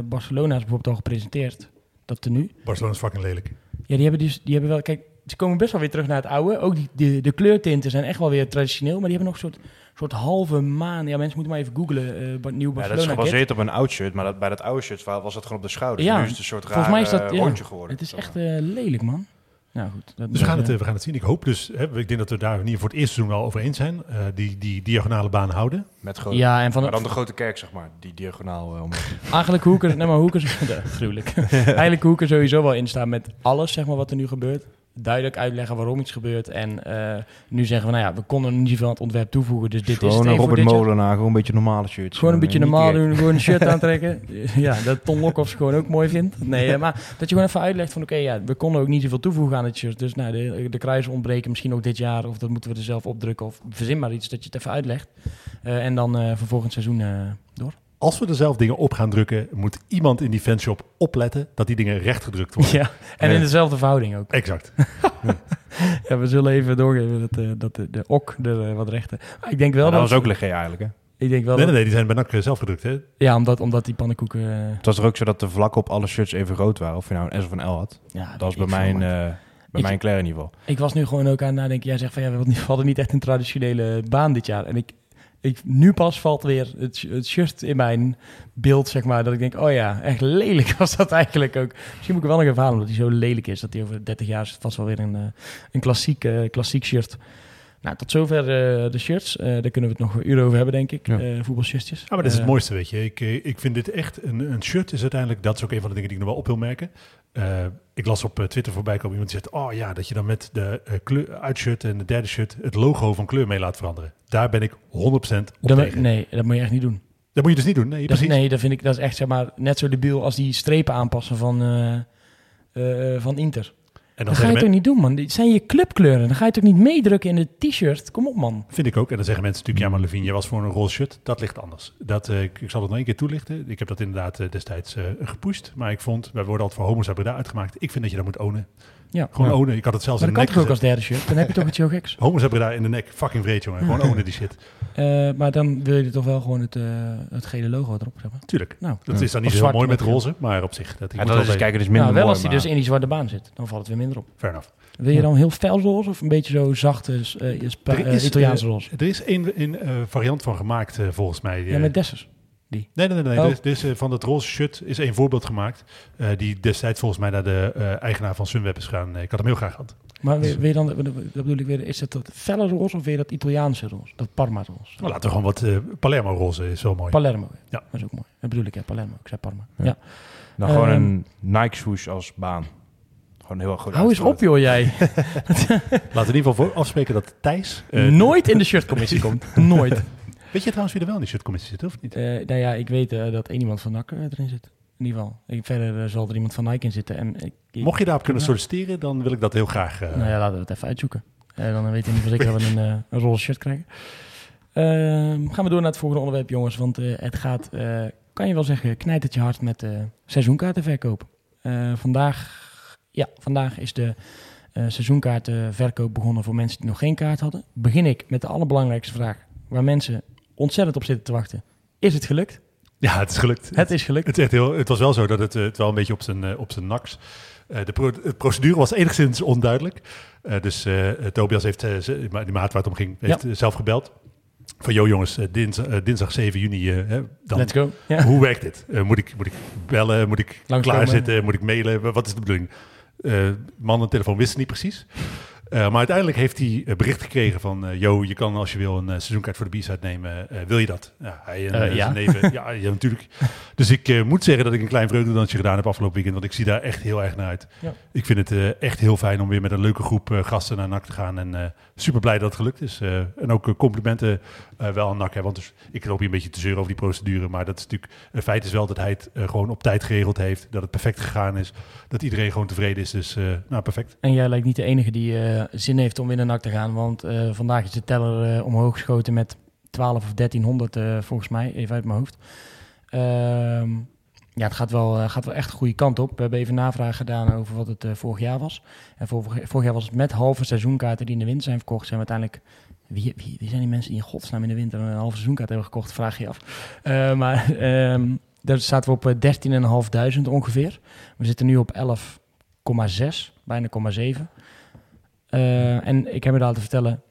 Barcelona is bijvoorbeeld al gepresenteerd. Dat tenue. Barcelona is fucking lelijk. Ja, die hebben wel... Kijk, ze komen best wel weer terug naar het oude. Ook de kleurtinten zijn echt wel weer traditioneel. Maar die hebben nog een soort halve maan. Ja, mensen moeten maar even googlen. Nieuw Barcelona. Ja, dat is gebaseerd op een oud shirt. Maar bij dat oude shirt was dat gewoon op de schouder. Ja, nu is het een soort raar rondje geworden. Het is echt lelijk, man. Nou goed, dus we gaan het zien. Ik hoop dus, ik denk dat we daar niet voor het eerste seizoen al over eens zijn. Die diagonale baan houden. Met grote, ja, en van maar dan de grote kerk, zeg maar. Die diagonaal. Eigenlijk hoeken, nee maar hoeken, gruwelijk. Eigenlijk hoeken sowieso wel instaan met alles, zeg maar, wat er nu gebeurt. Duidelijk uitleggen waarom iets gebeurt. En nu zeggen we, nou ja, we konden niet zoveel aan het ontwerp toevoegen. Dus dit gewoon is een Robert Molenaar, gewoon een beetje normale shirts. Gewoon een beetje normaal doen, gewoon een shirt aantrekken. Ja, dat Ton Lokhoff gewoon ook mooi vindt. Nee, maar dat je gewoon even uitlegt van oké, we konden ook niet zoveel toevoegen aan het shirt. Dus nou, de kruisen ontbreken misschien ook dit jaar. Of dat moeten we er zelf opdrukken. Of verzin maar iets dat je het even uitlegt. En dan vervolgend seizoen door. Als we er zelf dingen op gaan drukken, moet iemand in die fanshop opletten dat die dingen recht gedrukt worden. Ja, en in dezelfde verhouding ook. Exact. Ja, we zullen even doorgeven dat de ok er wat rechter. Ik denk wel dat was ook Legea eigenlijk, hè? Ik denk wel nee, die zijn bij NAC zelf gedrukt, hè? Ja, omdat die pannenkoeken... Het was er ook zo dat de vlakken op alle shirts even rood waren, of je nou een S of een L had. Ja, dat was bij mijn kleur in ieder geval. Ik was nu gewoon ook aan het nadenken. Jij zegt van, ja, we hadden niet echt een traditionele baan dit jaar. En nu pas valt weer het shirt in mijn beeld, zeg maar, dat ik denk, oh ja, echt lelijk was dat eigenlijk ook. Misschien moet ik wel nog even halen, omdat hij zo lelijk is, dat hij over 30 jaar is vast wel weer een klassiek shirt. Nou, tot zover de shirts. Daar kunnen we het nog uren over hebben, denk ik. Ja. Voetbalshirtjes. Ja, maar dat is het mooiste, weet je. Ik vind dit echt, een shirt is uiteindelijk, dat is ook een van de dingen die ik nog wel op wil merken. Ik las op Twitter voorbij komen, iemand die zegt, oh ja, dat je dan met de uitshirt en de derde shirt het logo van kleur mee laat veranderen. Daar ben ik 100% op tegen. Nee, dat moet je echt niet doen. Dat moet je dus niet doen? Nee, precies. Nee, dat vind ik, dat is echt, zeg maar, net zo debiel als die strepen aanpassen van Inter. En dan dat ga je het ook niet doen, man. Dit zijn je clubkleuren. Dan ga je het ook niet meedrukken in het t-shirt. Kom op, man. Vind ik ook. En dan zeggen mensen natuurlijk... Ja, maar Levine, jij was voor een roze shirt. Dat ligt anders. Ik zal dat nog één keer toelichten. Ik heb dat inderdaad destijds gepusht. Maar ik vond... Wij worden altijd voor homo's uit Breda uitgemaakt. Ik vind dat je dat moet ownen. Ja. Gewoon ownen. Ik had het zelfs in de nek. Maar dat kan ook als derde shirt. Dan heb je toch iets heel geks. Homo's uit Breda in de nek. Fucking vreed, jongen. Gewoon ownen die shit. Maar dan wil je toch wel gewoon het gele logo erop, zeg maar. Tuurlijk. Nou, dat is dan niet zo mooi met roze. Maar op zich... Dat en dat is kijken dus minder mooi. Wel als die dus in die zwarte baan zit. Dan valt het weer minder op. Fair enough. Wil je dan heel fel roze of een beetje zo zachte Italiaanse roze? Er is een variant van gemaakt volgens mij. Ja, met Dessers. Nee. Oh. Dus van dat roze shirt is één voorbeeld gemaakt. Die destijds volgens mij naar de eigenaar van Sunweb is gaan. Ik had hem heel graag gehad. Maar weer dan, dat bedoel ik weer, is het dat felle roze of weer dat Italiaanse roze? Dat Parma roze? Nou, laten we gewoon wat Palermo roze is wel mooi. Palermo, ja. Dat is ook mooi. Dat bedoel ik, ja, Palermo. Ik zei Parma. Ja. Dan gewoon een Nike swoosh als baan. Gewoon heel erg goed. Hou eens op, joh, jij. Laten we in ieder geval afspreken dat Thijs... nooit in de shirtcommissie komt. Nooit. Weet je trouwens wie er wel in de shirtcommissie zit, of niet? Nou ja, ik weet dat één iemand van NAC erin zit. In ieder geval. Verder zal er iemand van Nike in zitten. En mocht je daarop kunnen solliciteren, dan wil ik dat heel graag... Nou ja, laten we het even uitzoeken. Dan weet je niet zeker dat we een roze shirt krijgen. Gaan we door naar het volgende onderwerp, jongens. Want het gaat, kan je wel zeggen, knijt het je hart met seizoenkaartenverkoop. Vandaag is de seizoenkaartenverkoop begonnen voor mensen die nog geen kaart hadden. Begin ik met de allerbelangrijkste vraag waar mensen ontzettend op zitten te wachten. Is het gelukt? Ja, het is gelukt. Het is gelukt. Het was wel zo dat het wel een beetje op zijn naks. De procedure was enigszins onduidelijk. Dus Tobias heeft, die maat waar het om ging, heeft zelf gebeld. Van, joh jongens, dinsdag 7 juni, dan, let's go. Ja. Hoe werkt dit? Moet ik bellen? Moet ik klaarzitten? Moet ik mailen? Wat is de bedoeling? Man en telefoon wisten niet precies. Maar uiteindelijk heeft hij bericht gekregen van... Joh, je kan als je wil een seizoenkaart voor de B-side nemen. Wil je dat? Ja, hij en zijn neven. Ja, natuurlijk. Dus ik moet zeggen dat ik een klein vreugdedansje gedaan heb afgelopen weekend. Want ik zie daar echt heel erg naar uit. Ja. Ik vind het echt heel fijn om weer met een leuke groep gasten naar NAC te gaan. En super blij dat het gelukt is. En ook complimenten wel aan NAC. Hè, want dus, ik loop hier een beetje te zeuren over die procedure. Maar dat is natuurlijk... Het feit is wel dat hij het gewoon op tijd geregeld heeft. Dat het perfect gegaan is. Dat iedereen gewoon tevreden is. Dus perfect. En jij lijkt niet de enige die... zin heeft om weer naar NAC te gaan, want vandaag is de teller omhoog geschoten met 12 of 1300 volgens mij, even uit mijn hoofd. Ja, het gaat wel echt de goede kant op. We hebben even navraag gedaan over wat het vorig jaar was. En vorig jaar was het met halve seizoenkaarten die in de winter zijn verkocht. Zijn we uiteindelijk... Wie zijn die mensen die in godsnaam in de winter een halve seizoenkaart hebben gekocht? Vraag je af. Daar zaten we op 13.500 ongeveer. We zitten nu op 11,6, bijna 0,7. En ik heb me laten vertellen...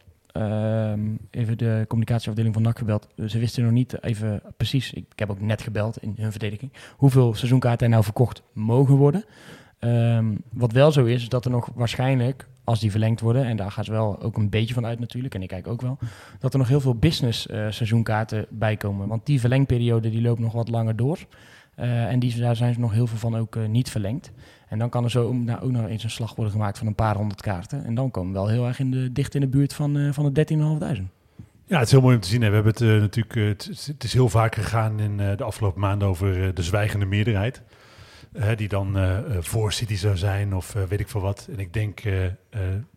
even de communicatieafdeling van NAC gebeld. Ze wisten nog niet even precies, ik heb ook net gebeld in hun verdediging, hoeveel seizoenkaarten er nou verkocht mogen worden. Wat wel zo is dat er nog waarschijnlijk, als die verlengd worden, en daar gaan ze wel ook een beetje van uit natuurlijk, en ik kijk ook wel, dat er nog heel veel business seizoenkaarten bij komen. Want die verlengperiode die loopt nog wat langer door. En daar zijn ze nog heel veel van ook niet verlengd. En dan kan er zo ook nog eens een slag worden gemaakt van een paar honderd kaarten. En dan komen we wel heel erg dicht in de buurt van de 13.500. Ja, het is heel mooi om te zien. Hè. We hebben het natuurlijk... Het is heel vaak gegaan in de afgelopen maanden over de zwijgende meerderheid. Die dan voor City zou zijn of weet ik veel wat. En ik denk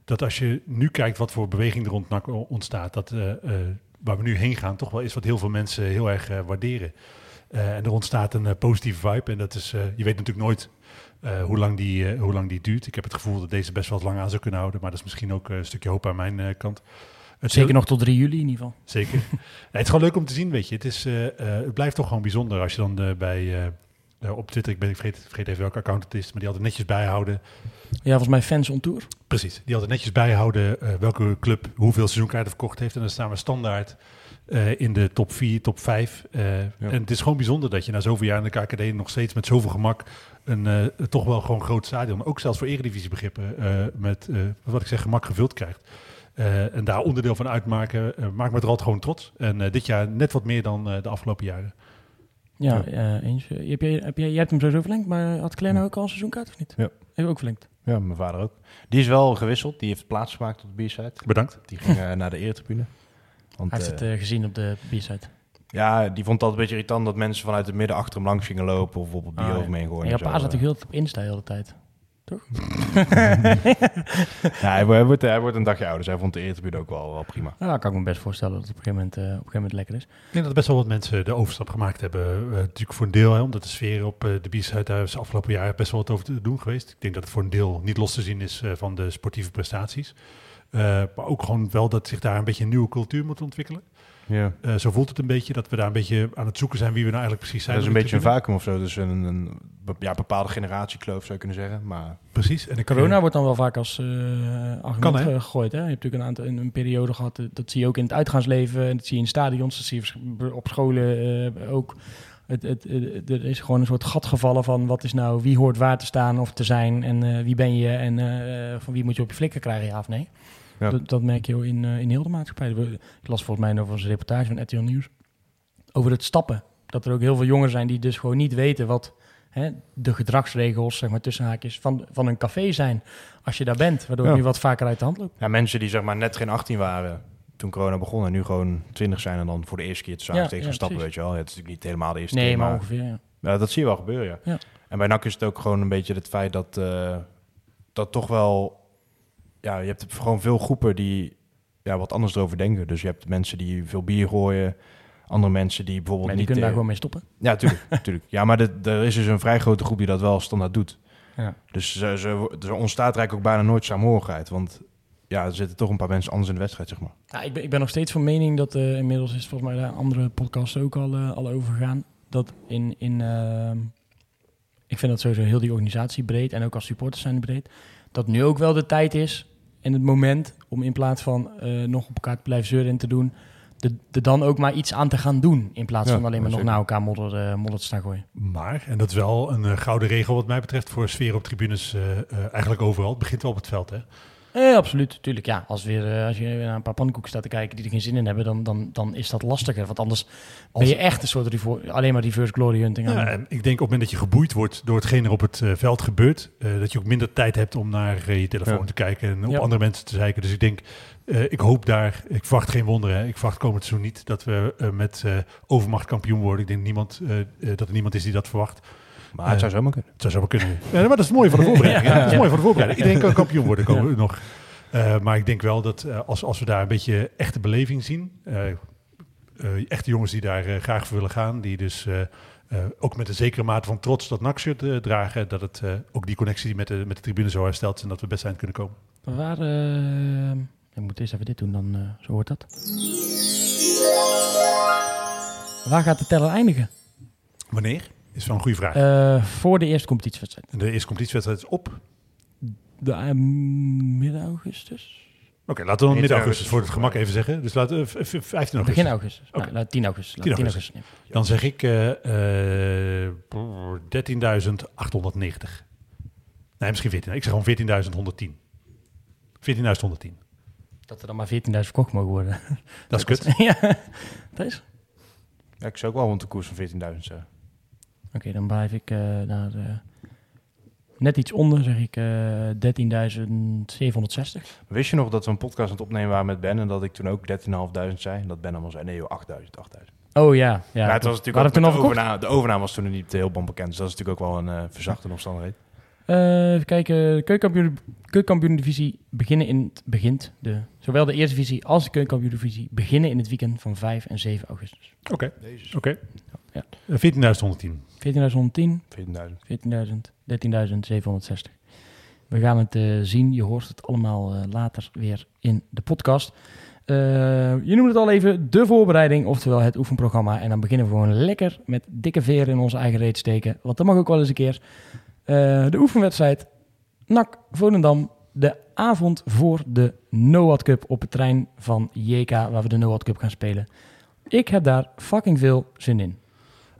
dat als je nu kijkt wat voor beweging er rond NAC ontstaat... dat waar we nu heen gaan toch wel is wat heel veel mensen heel erg waarderen. En er ontstaat een positieve vibe. En dat is, je weet natuurlijk nooit hoe lang die duurt. Ik heb het gevoel dat deze best wel lang aan zou kunnen houden. Maar dat is misschien ook een stukje hoop aan mijn kant. Zeker nog tot 3 juli in ieder geval. Zeker. Nee, het is gewoon leuk om te zien, weet je. Het blijft toch gewoon bijzonder als je dan op Twitter, ik vergeet even welke account het is, maar die altijd netjes bijhouden. Ja, volgens mij Fans on Tour. Precies, die altijd netjes bijhouden welke club hoeveel seizoenkaarten verkocht heeft. En dan staan we standaard in de top 4, top 5. Ja. En het is gewoon bijzonder dat je na zoveel jaar in de KKD nog steeds met zoveel gemak een toch wel gewoon groot stadion, ook zelfs voor eredivisiebegrippen, met wat ik zeg gemak gevuld krijgt. En daar onderdeel van uitmaken, maakt me er altijd gewoon trots. En dit jaar net wat meer dan de afgelopen jaren. Ja, ja. Eens. Jij hebt hem sowieso verlengd, maar had Glenn ook al een seizoenkaart of niet? Ja. Heb je ook verlengd? Ja, mijn vader ook. Die is wel gewisseld, die heeft plaatsgemaakt op de bierside. Bedankt. Die ging naar de eretribune. Want, hij heeft het gezien op de biersite. Ja, die vond dat een beetje irritant dat mensen vanuit het midden achter hem langs gingen lopen of op het bier over me heen gooien. Ja, pa zat heel op Insta de hele tijd. Toch? Ja, hij wordt een dagje ouder. Dus hij vond de eretribune ook wel prima. Ja, kan ik me best voorstellen dat het op een gegeven moment lekker is. Ik denk dat best wel wat mensen de overstap gemaakt hebben. Natuurlijk voor een deel, hè, omdat de sfeer op de biersite daar is afgelopen jaar best wel wat over te doen geweest. Ik denk dat het voor een deel niet los te zien is van de sportieve prestaties. Maar ook gewoon wel dat zich daar een beetje een nieuwe cultuur moet ontwikkelen. Ja. Zo voelt het een beetje dat we daar een beetje aan het zoeken zijn wie we nou eigenlijk precies zijn. Dat is een beetje een vacuüm of zo. Dus een bepaalde generatiekloof zou je kunnen zeggen. Maar... Precies. En corona wordt dan wel vaak als argument gegooid. Hè? Je hebt natuurlijk een periode gehad. Dat zie je ook in het uitgaansleven. Dat zie je in stadions. Dat zie je op scholen ook. Er is gewoon een soort gat gevallen van wat is nou, wie hoort waar te staan of te zijn en wie ben je en van wie moet je op je flikken krijgen, ja of nee. Ja. Dat merk je in heel de maatschappij. Ik las volgens mij over een reportage van RTL Nieuws over het stappen. Dat er ook heel veel jongeren zijn die dus gewoon niet weten wat de gedragsregels, zeg maar tussen haakjes, van een café zijn als je daar bent. Waardoor je wat vaker uit de hand loopt. Ja, mensen die zeg maar net geen 18 waren toen corona begon en nu gewoon 20 zijn en dan voor de eerste keer te samen tegen stappen, weet je wel. Ja, het is natuurlijk niet helemaal de eerste keer. Nee, maar ongeveer, dat zie je wel gebeuren, ja. En bij NAC is het ook gewoon een beetje het feit dat toch wel... Ja, je hebt gewoon veel groepen die wat anders erover denken. Dus je hebt mensen die veel bier gooien, andere mensen die bijvoorbeeld niet... Maar die kunnen daar gewoon mee stoppen. Ja, natuurlijk. Ja, maar er is dus een vrij grote groep die dat wel standaard doet. Ja. Dus er ontstaat eigenlijk ook bijna nooit saamhorigheid, want... Ja, er zitten toch een paar mensen anders in de wedstrijd, zeg maar. Ja, ik ben nog steeds van mening dat inmiddels is volgens mij daar andere podcasts ook al over gegaan. Dat ik vind dat sowieso heel die organisatie breed en ook als supporters zijn breed. Dat nu ook wel de tijd is en het moment om in plaats van nog op elkaar te blijven zeuren en te doen, er dan ook maar iets aan te gaan doen. In plaats van alleen maar nog naar elkaar modder te staan gooien. Maar, en dat is wel een gouden regel wat mij betreft voor sfeer op tribunes eigenlijk overal. Het begint wel op het veld, hè? Absoluut, tuurlijk. Ja, als je weer naar een paar pannenkoeken staat te kijken die er geen zin in hebben, dan is dat lastiger. Want anders ben je echt een soort alleen maar reverse glory hunting aan. Ja, ik denk op het moment dat je geboeid wordt door hetgeen er op het veld gebeurt, dat je ook minder tijd hebt om naar je telefoon te kijken en op andere mensen te zeiken. Dus ik denk, ik verwacht geen wonderen. Hè. Ik verwacht komend seizoen niet dat we met overmacht kampioen worden. Ik denk dat er niemand is die dat verwacht. Maar het zou zomaar kunnen. Het zou zomaar kunnen. Ja, maar dat is mooi van de voorbereiding. Ja. Dat is mooi van de voorbereiding. Iedereen kan kampioen worden komen nog. Maar ik denk wel dat als we daar een beetje echte beleving zien... echte jongens die daar graag voor willen gaan. Die dus ook met een zekere mate van trots dat NAC-shirt dragen. Dat het ook die connectie met de tribune zo hersteld is. En dat we best eind kunnen komen. Waar... Ik moet eerst even dit doen, dan zo hoort dat. Waar gaat de teller eindigen? Wanneer? Is wel een goede vraag. Voor de eerste competitiewedstrijd. De eerste competitiewedstrijd is op? Midden augustus. Oké, laten we dan midden augustus voor het gemak even zeggen. Dus laten we 15 augustus. Begin augustus. Okay. Nou, 10 augustus. 10 augustus. Ja. Dan zeg ik 13.890. Nee, misschien 14. Ik zeg gewoon 14.110. 14.110. Dat er dan maar 14.000 verkocht mogen worden. Dat is kut. Ja, dat is. Ja, ik zou ook wel rond de koers van 14.000 zeggen. Oké, dan blijf ik naar net iets onder, zeg ik 13.760. Wist je nog dat we een podcast aan het opnemen waren met Ben en dat ik toen ook 13.500 zei? En dat Ben allemaal zei, nee joh, 8.000. Oh ja. Maar het was natuurlijk ook de overname was toen niet heel bon bekend. Dus dat is natuurlijk ook wel een verzachte omstandigheid. Even kijken, de keukenkampioen-divisie begint. Zowel de eerste divisie als de keukenkampioen-divisie beginnen in het weekend van 5 en 7 augustus. Oké. Ja. 14.760. We gaan het zien. Je hoort het allemaal later weer in de podcast. Je noemde het al even, de voorbereiding, oftewel het oefenprogramma. En dan beginnen we gewoon lekker met dikke veren in onze eigen reet steken. Want dat mag ook wel eens een keer. De oefenwedstrijd NAC Volendam, de avond voor de NOAD Cup op het terrein van Jeka, waar we de NOAD Cup gaan spelen. Ik heb daar fucking veel zin in.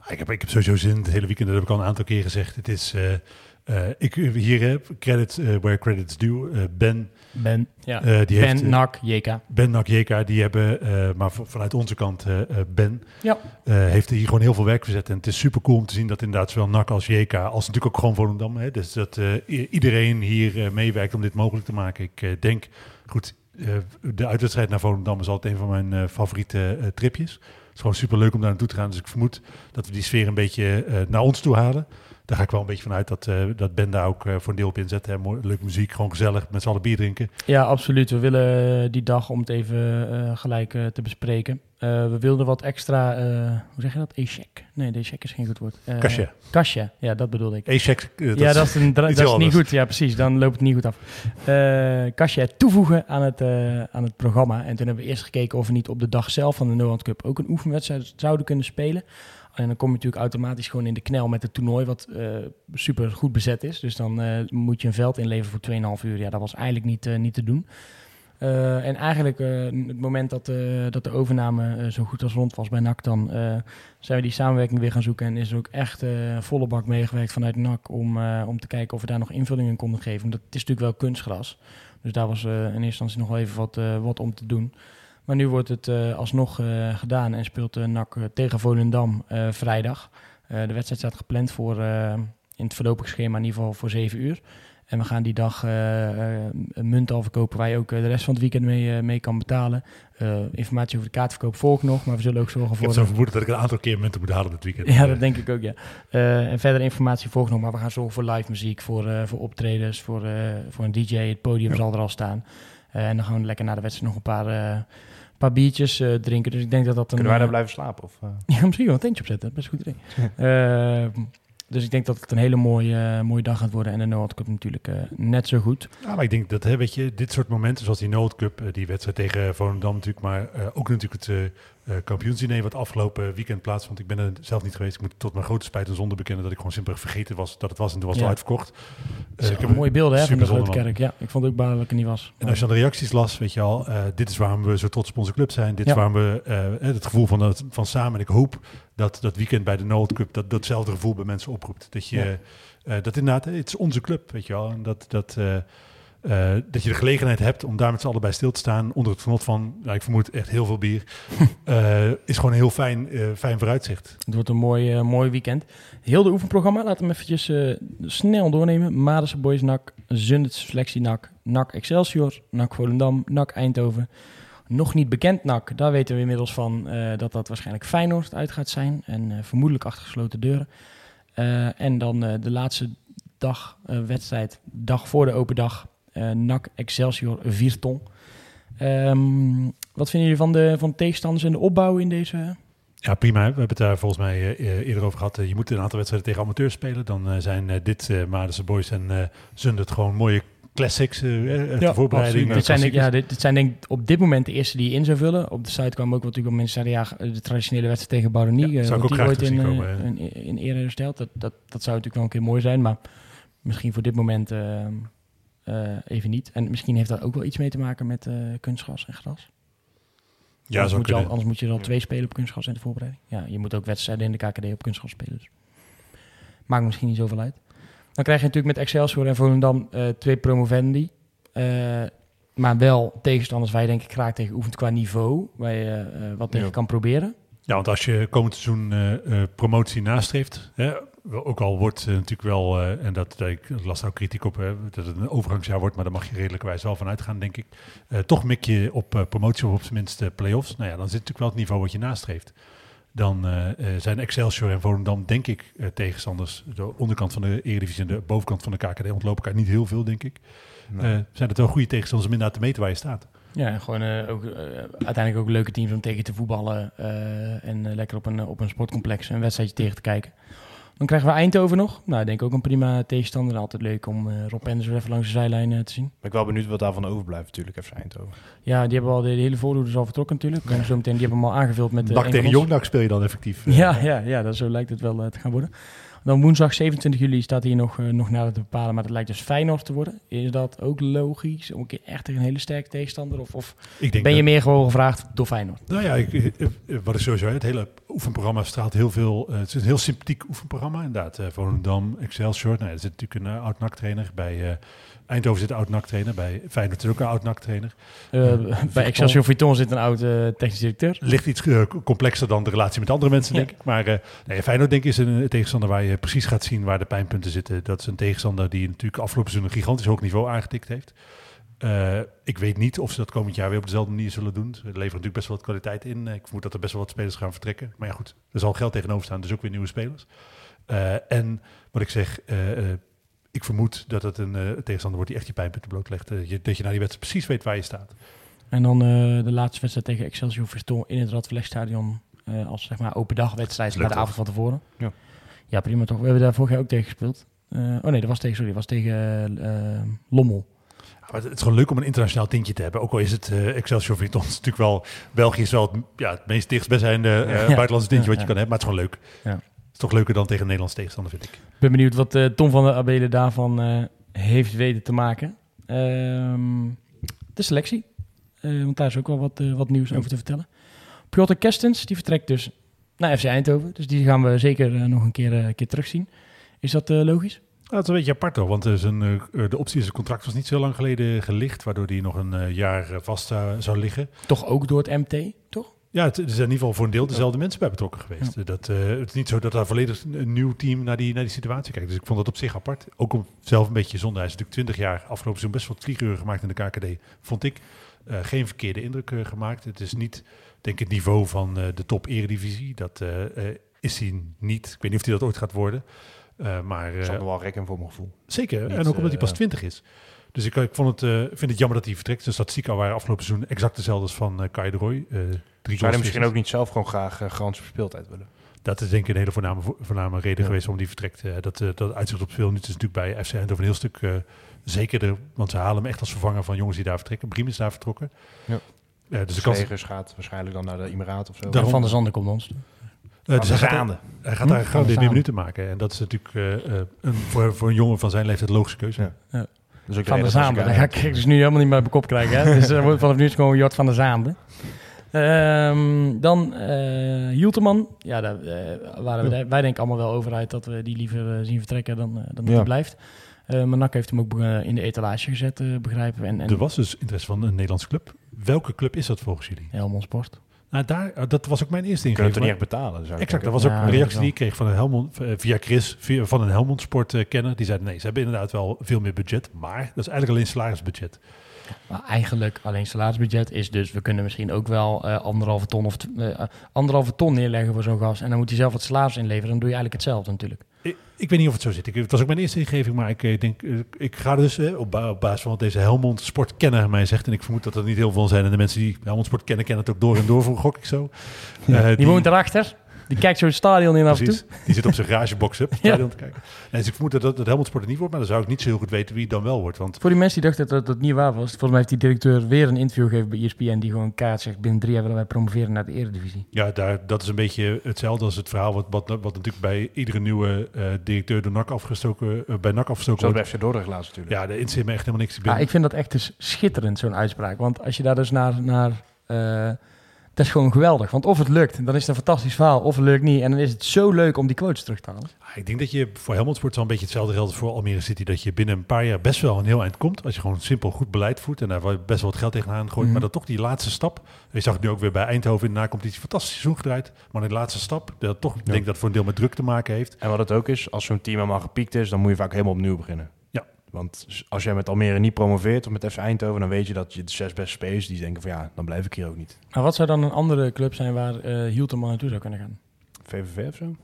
Ik heb sowieso zin. Het hele weekend, dat heb ik al een aantal keer gezegd. Het is, credit where credit's due. Ben. Ja. Die Ben, heeft, NAC, Jeka. Ben, NAC, Jeka. Die hebben, maar vanuit onze kant, Ben. Ja. Heeft hier gewoon heel veel werk verzet. En het is super cool om te zien dat inderdaad zowel NAC als Jeka, als natuurlijk ook gewoon Volendam. Hè, dus dat iedereen hier meewerkt om dit mogelijk te maken. Ik denk, goed, de uitwedstrijd naar Volendam is altijd een van mijn favoriete tripjes. Het is gewoon super leuk om daar naartoe te gaan. Dus ik vermoed dat we die sfeer een beetje naar ons toe halen. Daar ga ik wel een beetje van uit dat Ben daar ook voor een deel op inzet. Hè. Leuke muziek, gewoon gezellig, met z'n allen bier drinken. Ja, absoluut. We willen die dag, om het even gelijk te bespreken. We wilden wat extra, hoe zeg je dat? Échec. Nee, échec is geen goed woord. Kastje, ja, dat bedoelde ik. Échec. Ja, dat is, dat is niet goed. Ja, precies. Dan loopt het niet goed af. Kastje toevoegen aan het programma. En toen hebben we eerst gekeken of we niet op de dag zelf van de NOAD Cup ook een oefenwedstrijd zouden kunnen spelen. En dan kom je natuurlijk automatisch gewoon in de knel met het toernooi, wat super goed bezet is. Dus dan moet je een veld inleveren voor 2,5 uur. Ja, dat was eigenlijk niet te doen. En eigenlijk het moment dat de overname zo goed als rond was bij NAC, dan zijn we die samenwerking weer gaan zoeken. En is er ook echt volle bak meegewerkt vanuit NAC om te kijken of we daar nog invulling in konden geven. Want dat is natuurlijk wel kunstgras. Dus daar was in eerste instantie nog wel even wat om te doen. Maar nu wordt het alsnog gedaan en speelt NAC tegen Volendam vrijdag. De wedstrijd staat gepland voor in het voorlopig schema in ieder geval voor 7 uur. En we gaan die dag een munt al verkopen waar je ook de rest van het weekend mee kan betalen. Informatie over de kaartverkoop volgt nog, maar we zullen ook zorgen voor... Ik heb zo'n vermoeden dat ik een aantal keer munten moet halen dit weekend. Ja, dat denk ik ook, ja. En verder informatie volgt nog, maar we gaan zorgen voor live muziek, voor optredens, voor een DJ. Het podium zal er al staan. En dan gaan we lekker na de wedstrijd nog een paar biertjes drinken. Dus ik denk dat kunnen wij daar blijven slapen? Of, Ja, misschien wel een tentje opzetten. Best goed idee. Dus ik denk dat het een hele mooie dag gaat worden. En de NOAD Cup natuurlijk net zo goed. Ja, maar ik denk dat, weet je, dit soort momenten zoals die NOAD Cup, die wedstrijd tegen Volendam natuurlijk, maar ook natuurlijk het kampioensdiner wat afgelopen weekend plaatsvond. Ik ben er zelf niet geweest. Ik moet tot mijn grote spijt en zonde bekennen dat ik gewoon simpelweg vergeten was dat het was en toen was het al uitverkocht. Ik heb mooie beelden hè, van de grote kerk. Ja, ik vond het ook baarlijk dat ik er niet was. En als je aan de reacties las, weet je al, dit is waarom we zo trots op onze club zijn. Dit is waarom we het gevoel van samen. En ik hoop dat dat weekend bij de NOAD Cup datzelfde gevoel bij mensen oproept. Dat je dat inderdaad, het is onze club, weet je wel. En dat je de gelegenheid hebt om daar met z'n allen bij stil te staan, onder het genot van, ik vermoed echt heel veel bier, is gewoon een heel fijn vooruitzicht. Het wordt een mooi weekend. Heel de oefenprogramma, laten we hem eventjes snel doornemen. Madense Boys NAC, Zundert Selectie NAC, NAC Excelsior, NAC Volendam, NAC Eindhoven. Nog niet bekend NAC, daar weten we inmiddels van dat waarschijnlijk Feyenoord uit gaat zijn. En vermoedelijk achter gesloten deuren. En dan de laatste dag wedstrijd, dag voor de open dag. NAC Excelsior Virton. Wat vinden jullie van tegenstanders en de opbouw in deze... Ja, prima. We hebben het daar volgens mij eerder over gehad. Je moet een aantal wedstrijden tegen amateurs spelen. Dan zijn dit Maardense Boys en Zundert gewoon mooie classics. Voorbereiding. Dit zijn denk ik op dit moment de eerste die je in zou vullen. Op de site kwamen ook wat mensen zeiden, de traditionele wedstrijd tegen Baronie. Ja, zou ik ook graag ooit zien komen. In eerder hersteld. Dat zou natuurlijk wel een keer mooi zijn. Maar misschien voor dit moment even niet. En misschien heeft dat ook wel iets mee te maken met kunstgras en gras. Ja, anders moet je er al 2 spelen op kunstgras in de voorbereiding. Ja, je moet ook wedstrijden in de KKD op kunstgras spelen. Dus. Maakt misschien niet zoveel uit. Dan krijg je natuurlijk met Excelsior en Volendam 2 promovendi. Maar wel tegenstanders waar je denk ik graag tegen oefent qua niveau. Waar je wat tegen kan proberen. Ja, want als je komend seizoen promotie nastreeft... Hè, ook al wordt natuurlijk wel, en dat las daar ook kritiek op, dat het een overgangsjaar wordt, maar daar mag je redelijkerwijs wel van uitgaan, denk ik. Toch mik je op promotie of op zijn minst play-offs. Nou ja, dan zit natuurlijk wel het niveau wat je nastreeft. Dan zijn Excelsior en Volendam, denk ik, tegenstanders. De onderkant van de Eredivisie en de bovenkant van de KKD ontlopen elkaar niet heel veel, denk ik. Nee. Zijn dat wel goede tegenstanders om inderdaad te meten waar je staat. Ja, gewoon uiteindelijk ook leuke teams om tegen te voetballen en lekker op een sportcomplex een wedstrijdje tegen te kijken. Dan krijgen we Eindhoven nog. Nou, ik denk ook een prima tegenstander. Altijd leuk om Rob Penders even langs de zijlijn te zien. Ben ik wel benieuwd wat daarvan overblijft natuurlijk, FC Eindhoven. Ja, die hebben al de hele voorhoeders al vertrokken natuurlijk. Ja. Zo meteen, die hebben hem al aangevuld met... Dak tegen Jongdak speel je dan effectief. Ja, dat zo lijkt het wel te gaan worden. Dan woensdag 27 juli staat hier nog naar te bepalen. Maar dat lijkt dus Feyenoord te worden. Is dat ook logisch? Om een keer echt een hele sterke tegenstander? Of ben je meer gewoon gevraagd door Feyenoord? Nou ja, wat is sowieso het hele oefenprogramma straalt heel veel. Het is een heel sympathiek oefenprogramma inderdaad. Volendam, Excelsior. Nou, er zit natuurlijk een oud-NAC trainer bij... Eindhoven zit een oud-NAC trainer, bij Feyenoord zit ook een oud-NAC trainer. Bij Excelsior Virton zit een oud technisch directeur. Ligt iets complexer dan de relatie met andere mensen, denk ik. Maar Feyenoord denk ik is een tegenstander waar je precies gaat zien waar de pijnpunten zitten. Dat is een tegenstander die natuurlijk afgelopen seizoen een gigantisch hoog niveau aangetikt heeft. Ik weet niet of ze dat komend jaar weer op dezelfde manier zullen doen. Ze leveren natuurlijk best wel wat kwaliteit in. Ik vermoed dat er best wel wat spelers gaan vertrekken. Maar ja goed, er zal geld tegenover staan, dus ook weer nieuwe spelers. En wat ik zeg... Ik vermoed dat het een tegenstander wordt die echt je pijnpunten blootlegt. Dat je na die wedstrijd precies weet waar je staat. En dan de laatste wedstrijd tegen Excelsior Virton in het Radverlegstadion. Als zeg maar open dagwedstrijd na de avond van tevoren. Ja, prima toch. We hebben daar vorig jaar ook tegen gespeeld. Dat was tegen Lommel. Maar het is gewoon leuk om een internationaal tintje te hebben. Ook al is het Excelsior Virton natuurlijk wel... België is wel het meest dichtstbijzijnde buitenlandse tintje wat je kan hebben. Maar het is gewoon leuk. Ja. Is toch leuker dan tegen een Nederlands tegenstander, vind ik. Ik ben benieuwd wat Tom van der Abelen daarvan heeft weten te maken. De selectie. Want daar is ook wel wat nieuws over te vertellen. Piotr Kerstens, die vertrekt dus naar FC Eindhoven. Dus die gaan we zeker nog een keer terugzien. Is dat logisch? Ja, dat is een beetje apart hoor. Want de optie is het contract was niet zo lang geleden gelicht. Waardoor die nog een jaar vast zou liggen. Toch ook door het MT, toch? Ja, er zijn in ieder geval voor een deel dezelfde mensen bij betrokken geweest. Ja. Het is niet zo dat daar volledig een nieuw team naar die situatie kijkt. Dus ik vond dat op zich apart. Ook om zelf een beetje zonde. Hij is natuurlijk 20 jaar afgelopen seizoen best wel vlieguren gemaakt in de KKD. Vond ik geen verkeerde indruk gemaakt. Het is niet, denk ik, het niveau van de top eredivisie. Dat is hij niet. Ik weet niet of hij dat ooit gaat worden. Maar dat is nog wel rekken voor mijn gevoel. Zeker. Niet, en ook omdat hij pas 20 is. Dus ik vind het jammer dat hij vertrekt. De statistieken waren afgelopen seizoen exact dezelfde als van Kai de Roy. Zou hij misschien ook niet zelf gewoon graag garantie op speeltijd willen? Dat is denk ik een hele voorname reden geweest om die vertrekt. Dat uitzicht op veel minuten is natuurlijk bij FC Eindhoven een heel stuk zekerder. Want ze halen hem echt als vervanger van jongens die daar vertrekken. Briem is daar vertrokken. Ja. Dus de kans gaat waarschijnlijk dan naar de Emiraten of zo. Daarom... Van der Zanden komt ons. Dus hij gaat daar gewoon weer minuten maken. En dat is natuurlijk voor een jongen van zijn leeftijd logische keuze. Ja. Dus van der Zanden. Daar ga ik dus nu helemaal niet meer op kop krijgen. Hè? Dus vanaf nu is het gewoon Jort van der Zanden. Dan Hilterman. Ja, daar waren wij denken allemaal wel over uit dat we die liever zien vertrekken dan dat hij blijft. Maar NAC heeft hem ook in de etalage gezet, begrijpen we. En er was dus interesse van een Nederlandse club. Welke club is dat volgens jullie? Helmond Sport. Nou, dat was ook mijn eerste ingeving. Kun je het niet echt betalen? Zou exact, dat was ook een reactie die ik kreeg van een Helmond, via Chris, van een Helmond Sport kenner. Die zei nee, ze hebben inderdaad wel veel meer budget, maar dat is eigenlijk alleen salarisbudget. Maar eigenlijk alleen salarisbudget is dus... we kunnen misschien ook wel 1,5 ton neerleggen voor zo'n gast... en dan moet hij zelf wat salaris inleveren... dan doe je eigenlijk hetzelfde natuurlijk. Ik weet niet of het zo zit. Het was ook mijn eerste ingeving, maar ik denk, ik ga dus op basis van wat deze Helmond Sport kenner mij zegt, en ik vermoed dat er niet heel veel zijn, en de mensen die Helmond Sport kennen het ook door en door, voor gok ik zo. Die woont erachter. Die kijkt zo'n stadion in af en toe. Die zit op zijn garagebox op het stadion te kijken. En dus ik vermoed dat Helmond Sport het niet wordt, maar dan zou ik niet zo heel goed weten wie het dan wel wordt. Want voor die mensen die dachten dat dat niet waar was, volgens mij heeft die directeur weer een interview gegeven bij ESPN die gewoon kaart zegt, binnen 3 jaar willen wij promoveren naar de Eredivisie. Ja, dat is een beetje hetzelfde als het verhaal wat natuurlijk bij iedere nieuwe directeur door NAC afgestoken, bij NAC afgestoken wordt. Zoals bij FC Dordrecht laatst natuurlijk. Ja, daar zit me echt helemaal niks binnen. Ah, ik vind dat echt dus schitterend, zo'n uitspraak. Want als je daar dus naar dat is gewoon geweldig. Want of het lukt, dan is het een fantastisch verhaal. Of het lukt niet. En dan is het zo leuk om die quotes terug te halen. Ik denk dat je voor Helmond Sport zo'n beetje hetzelfde geldt voor Almere City. Dat je binnen een paar jaar best wel een heel eind komt. Als je gewoon simpel goed beleid voert. En daar best wel wat geld tegenaan gooit. Mm-hmm. Maar dat toch die laatste stap. Je zag het nu ook weer bij Eindhoven in de na-competitie. Fantastisch seizoen gedraaid. Maar die laatste stap. Dat toch denk dat voor een deel met druk te maken heeft. En wat het ook is. Als zo'n team helemaal gepiekt is. Dan moet je vaak helemaal opnieuw beginnen. Ja. Want als jij met Almere niet promoveert of met FC Eindhoven, dan weet je dat je de 6 beste spelers die denken van ja, dan blijf ik hier ook niet. Maar wat zou dan een andere club zijn waar Hilterman naartoe zou kunnen gaan? VVV of zo?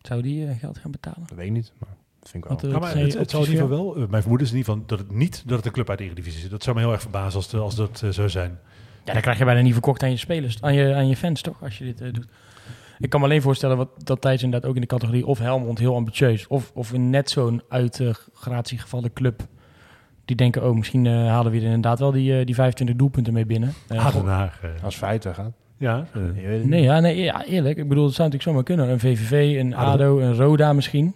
Zou die geld gaan betalen? Dat weet ik niet, maar dat vind ik wel. Het zou in ieder geval wel. Mijn vermoeden is in ieder geval dat het een club uit de Eredivisie is. Dat zou me heel erg verbazen als dat zou zijn. Ja, dan krijg je bijna niet verkocht aan je spelers, aan je fans toch, als je dit doet. Ik kan me alleen voorstellen dat Thijs inderdaad ook in de categorie of Helmond heel ambitieus of in net zo'n uit gratie gevallen club. Die denken, misschien halen we er inderdaad wel die 25 doelpunten mee binnen. Als feiten gaat. Ja. Eerlijk. Ik bedoel, dat zou natuurlijk zomaar kunnen. Een VVV, een ADO, een Roda misschien.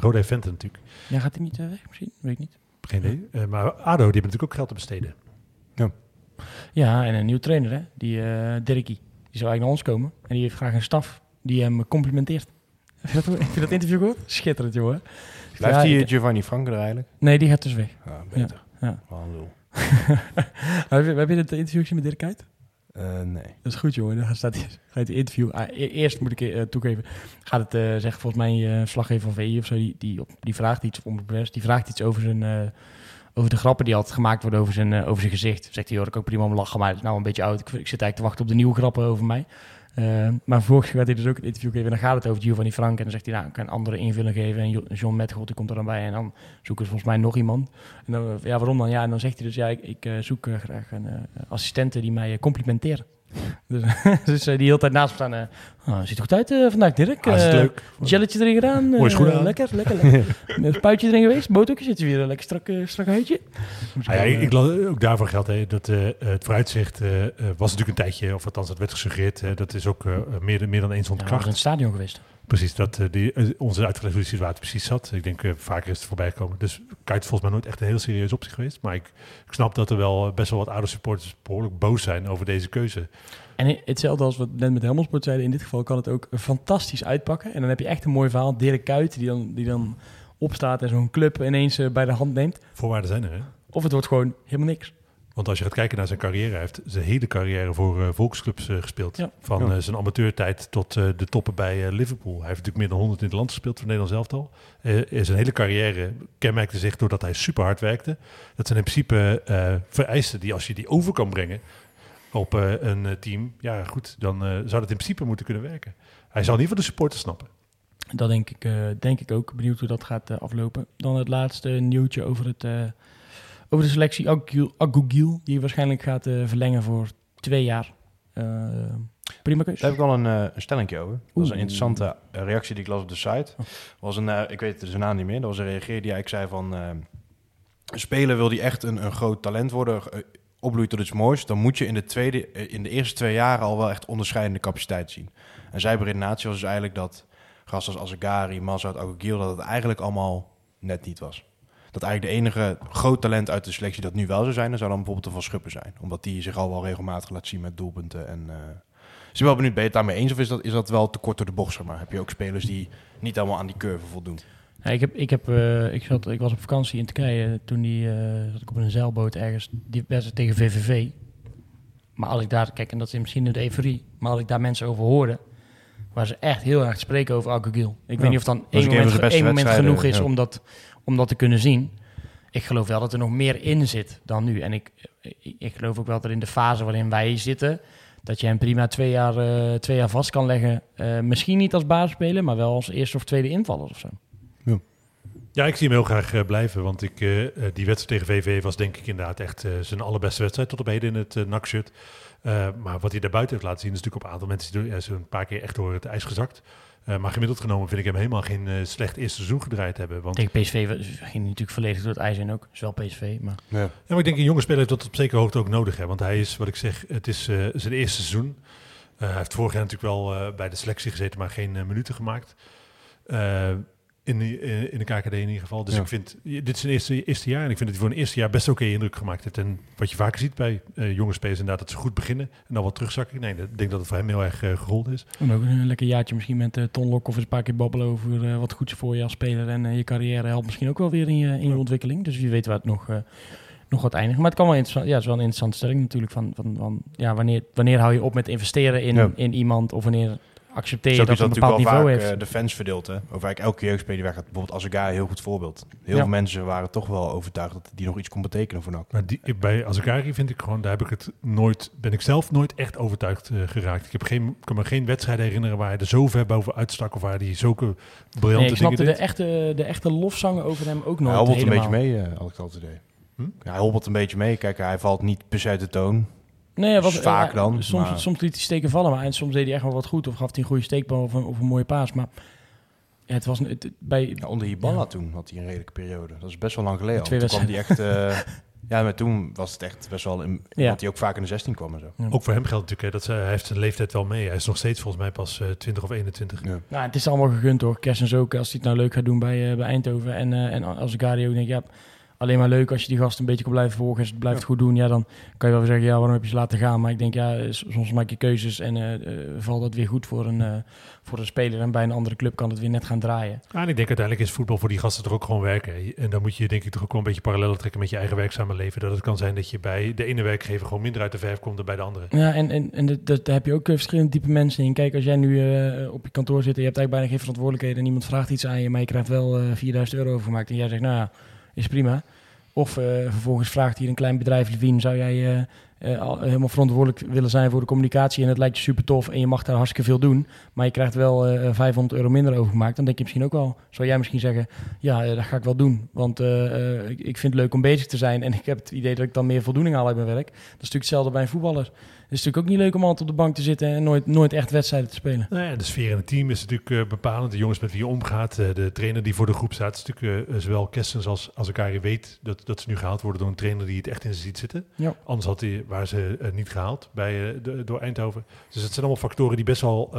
Roda heeft Venten natuurlijk. Ja, gaat hij niet weg misschien? Weet ik niet. Geen idee. Maar ADO, die hebben natuurlijk ook geld te besteden. Ja. Ja, en een nieuwe trainer, hè? Die Dirkie. Die zou eigenlijk naar ons komen. En die heeft graag een staf die hem complimenteert. Heb je dat interview gehoord? Schitterend, jongen. Blijft die Giovanni Franco er eigenlijk? Nee, die gaat dus weg. Ja, beter. Ja. Wat een lul. Heb je het interviewtje met Dirk Kuyt? Nee. Dat is goed, jongen. Dan staat hier het interview. Eerst moet ik toegeven. Gaat het zeggen, volgens mij verslaggever van VI of zo. Die vraagt iets om de pers. Die vraagt iets over zijn... over de grappen die altijd gemaakt worden over zijn gezicht. Zegt hij, hoor, ik ook prima om lachen, maar het is nou een beetje oud. Ik zit eigenlijk te wachten op de nieuwe grappen over mij. Maar vervolgens gaat hij dus ook een interview geven. En dan gaat het over Giovanni Frank. En dan zegt hij, nou, ik kan een andere invulling geven. En John Metgold, die komt er dan bij. En dan zoeken ze volgens mij nog iemand. En dan, ja, waarom dan? Ja, en dan zegt hij dus, ja, ik zoek graag een assistente die mij complimenteren. Dus die heel tijd naast me staan. Ziet er goed uit vandaag, Dirk. Leuk. Jelletje erin gedaan. Mooi schoenen aan. Lekker. Een puitje erin geweest. Boothoekje zit weer. Lekker strak huidje. Ik las ook daarvoor geldt dat het vooruitzicht was natuurlijk een tijdje, of althans dat werd gesuggereerd. Dat is ook meer dan eens ontkracht. Ja, in het stadion geweest. Precies, dat onze uitgelegde positie waar het precies zat. Ik denk vaker is het voorbij gekomen. Dus Kuyt volgens mij nooit echt een heel serieuze optie geweest. Maar ik snap dat er wel best wel wat oude supporters behoorlijk boos zijn over deze keuze. En hetzelfde als wat we net met Helmond Sport zeiden. In dit geval kan het ook fantastisch uitpakken. En dan heb je echt een mooi verhaal. Dirk Kuyt die dan opstaat en zo'n club ineens bij de hand neemt. Voorwaarden zijn er, hè? Of het wordt gewoon helemaal niks. Want als je gaat kijken naar zijn carrière, hij heeft zijn hele carrière voor volksclubs gespeeld. Ja. Van zijn amateurtijd tot de toppen bij Liverpool. Hij heeft natuurlijk meer dan 100 in het land gespeeld voor Nederland zelftal. Zijn hele carrière kenmerkte zich doordat hij super hard werkte. Dat zijn in principe vereisten die, als je die over kan brengen op een team, ja goed, dan zou dat in principe moeten kunnen werken. Hij zal niet van de supporters snappen. Dat denk ik ook. Benieuwd hoe dat gaat aflopen. Dan het laatste nieuwtje over het... Over de selectie Agougil, die waarschijnlijk gaat verlengen voor 2 jaar. Prima keus. Daar heb ik al een stellingje over. Dat was een interessante reactie die ik las op de site. Was ik weet zijn naam niet meer. Dat was een reageer die eigenlijk zei van... een speler wil die echt een groot talent worden, opbloeit tot iets moois... dan moet je in de eerste 2 jaren al wel echt onderscheidende capaciteit zien. En zijn beredenatie was dus eigenlijk dat... gasten als Azegari, Mazzoud, Agougil... dat het eigenlijk allemaal net niet was. Dat eigenlijk de enige groot talent uit de selectie dat nu wel zou zijn... dan zou dan bijvoorbeeld de Van Schuppen zijn. Omdat die zich al wel regelmatig laat zien met doelpunten. En, is je wel benieuwd, ben je het daarmee eens of is dat wel te kort door de bocht? Zeg maar? Heb je ook spelers die niet allemaal aan die curve voldoen? Ja, ik was op vakantie in Turkije. Toen zat ik op een zeilboot ergens. Die wedstrijd tegen VVV. Maar als ik daar... Kijk, en dat is misschien de euforie. Maar als ik daar mensen over hoorde... waar ze echt heel erg spreken over Agougil. Ik weet niet of dan één moment genoeg is om dat te kunnen zien. Ik geloof wel dat er nog meer in zit dan nu. En ik geloof ook wel dat in de fase waarin wij zitten... dat je hem prima twee jaar vast kan leggen. Misschien niet als basisspeler, maar wel als eerste of tweede invaller of zo. Ja, ik zie hem heel graag blijven, want die wedstrijd tegen VVV was denk ik inderdaad echt zijn allerbeste wedstrijd tot op heden in het NAC-shirt. Maar wat hij daarbuiten heeft laten zien is natuurlijk op een aantal mensen die zijn een paar keer echt door het ijs gezakt. Maar gemiddeld genomen vind ik hem helemaal geen slecht eerste seizoen gedraaid hebben. Want tegen PSV ging hij natuurlijk volledig door het ijs in ook. Is wel PSV, maar... Ja. Ja, maar ik denk een jonge speler heeft dat op zekere hoogte ook nodig. Hè? Want hij is, wat ik zeg, het is zijn eerste seizoen. Hij heeft vorig jaar natuurlijk wel bij de selectie gezeten, maar geen minuten gemaakt. In de KKD in ieder geval. Dus ja. Ik vind, dit is zijn eerste jaar. En ik vind dat hij voor een eerste jaar best oké indruk gemaakt heeft. En wat je vaker ziet bij jonge spelers inderdaad, dat ze goed beginnen en dan wat terugzakken. Nee, ik denk dat het voor hem heel erg gerold is. En ook een lekker jaartje misschien met Ton Lokhoff eens een paar keer babbelen over wat goeds voor je als speler. En je carrière helpt misschien ook wel weer in je ontwikkeling. Dus wie weet waar het nog wat eindigt. Maar het kan wel interessant. Ja, het is wel een interessante stelling natuurlijk. Van, wanneer hou je op met investeren in iemand of wanneer... accepteer je dat een bepaald niveau vaak heeft. De fans verdeelt, hè? Over eigenlijk elke jeugdspeler die weggaat. Bijvoorbeeld Agougil, heel goed voorbeeld. Heel veel mensen waren toch wel overtuigd dat die nog iets kon betekenen voor NAC. Maar bij Agougil vind ik gewoon, daar heb ik het nooit, ben ik zelf nooit echt overtuigd geraakt. Ik kan me geen wedstrijden herinneren waar hij er zo ver boven uitstak of waar hij zulke briljante dingen deed. Ik snapte de echte lofzangen over hem ook nooit. Hij hobbelt helemaal een beetje mee, had ik al het idee. Ja, hij hobbelt een beetje mee. Kijk, hij valt niet per se uit de toon. Nee, was, dus vaak dan. Soms liet hij steken vallen, maar en soms deed hij echt wel wat goed. Of gaf hij een goede steekbal of een mooie paas. Maar het was... onder Hibala toen had hij een redelijke periode. Dat is best wel lang geleden. Toen kwam hij echt... maar toen was het echt best wel... Want hij ook vaak in de 16 kwam en zo. Ja. Ook voor hem geldt natuurlijk dat hij heeft zijn leeftijd wel mee. Hij is nog steeds volgens mij pas 20 of 21. Ja. Nou, het is allemaal gegund hoor. Kerstens ook, als hij het nou leuk gaat doen bij Eindhoven. En als ik Gary ook denk... Ja, alleen maar leuk als je die gast een beetje kan blijven volgen. Als het blijft goed doen, ja, dan kan je wel zeggen... ja, waarom heb je ze laten gaan? Maar ik denk, soms maak je keuzes... en valt dat weer goed voor een speler... en bij een andere club kan het weer net gaan draaien. Ja, en ik denk uiteindelijk is voetbal voor die gasten toch ook gewoon werken. En dan moet je denk ik toch ook wel een beetje parallellen trekken... met je eigen werkzame leven. Dat het kan zijn dat je bij de ene werkgever... gewoon minder uit de verf komt dan bij de andere. Ja, en daar heb je ook verschillende type mensen in. Kijk, als jij nu op je kantoor zit... en je hebt eigenlijk bijna geen verantwoordelijkheden... en iemand vraagt iets aan je... maar je krijgt wel €4.000 overgemaakt... en jij zegt, nou ja... is prima. Of vervolgens vraagt hier een klein bedrijf... Levine, zou jij helemaal verantwoordelijk willen zijn voor de communicatie... en het lijkt je super tof en je mag daar hartstikke veel doen... maar je krijgt wel €500 minder overgemaakt... dan denk je misschien ook wel... zou jij misschien zeggen, dat ga ik wel doen... want ik vind het leuk om bezig te zijn... en ik heb het idee dat ik dan meer voldoening haal uit mijn werk. Dat is natuurlijk hetzelfde bij een voetballer... Het is natuurlijk ook niet leuk om altijd op de bank te zitten en nooit echt wedstrijden te spelen. Nou ja, de sfeer in het team is natuurlijk bepalend. De jongens met wie je omgaat, de trainer die voor de groep staat. Het is natuurlijk zowel Kerstens als Akari weet dat ze nu gehaald worden door een trainer die het echt in ze ziet zitten. Ja. Anders waren ze niet gehaald door Eindhoven. Dus het zijn allemaal factoren die best wel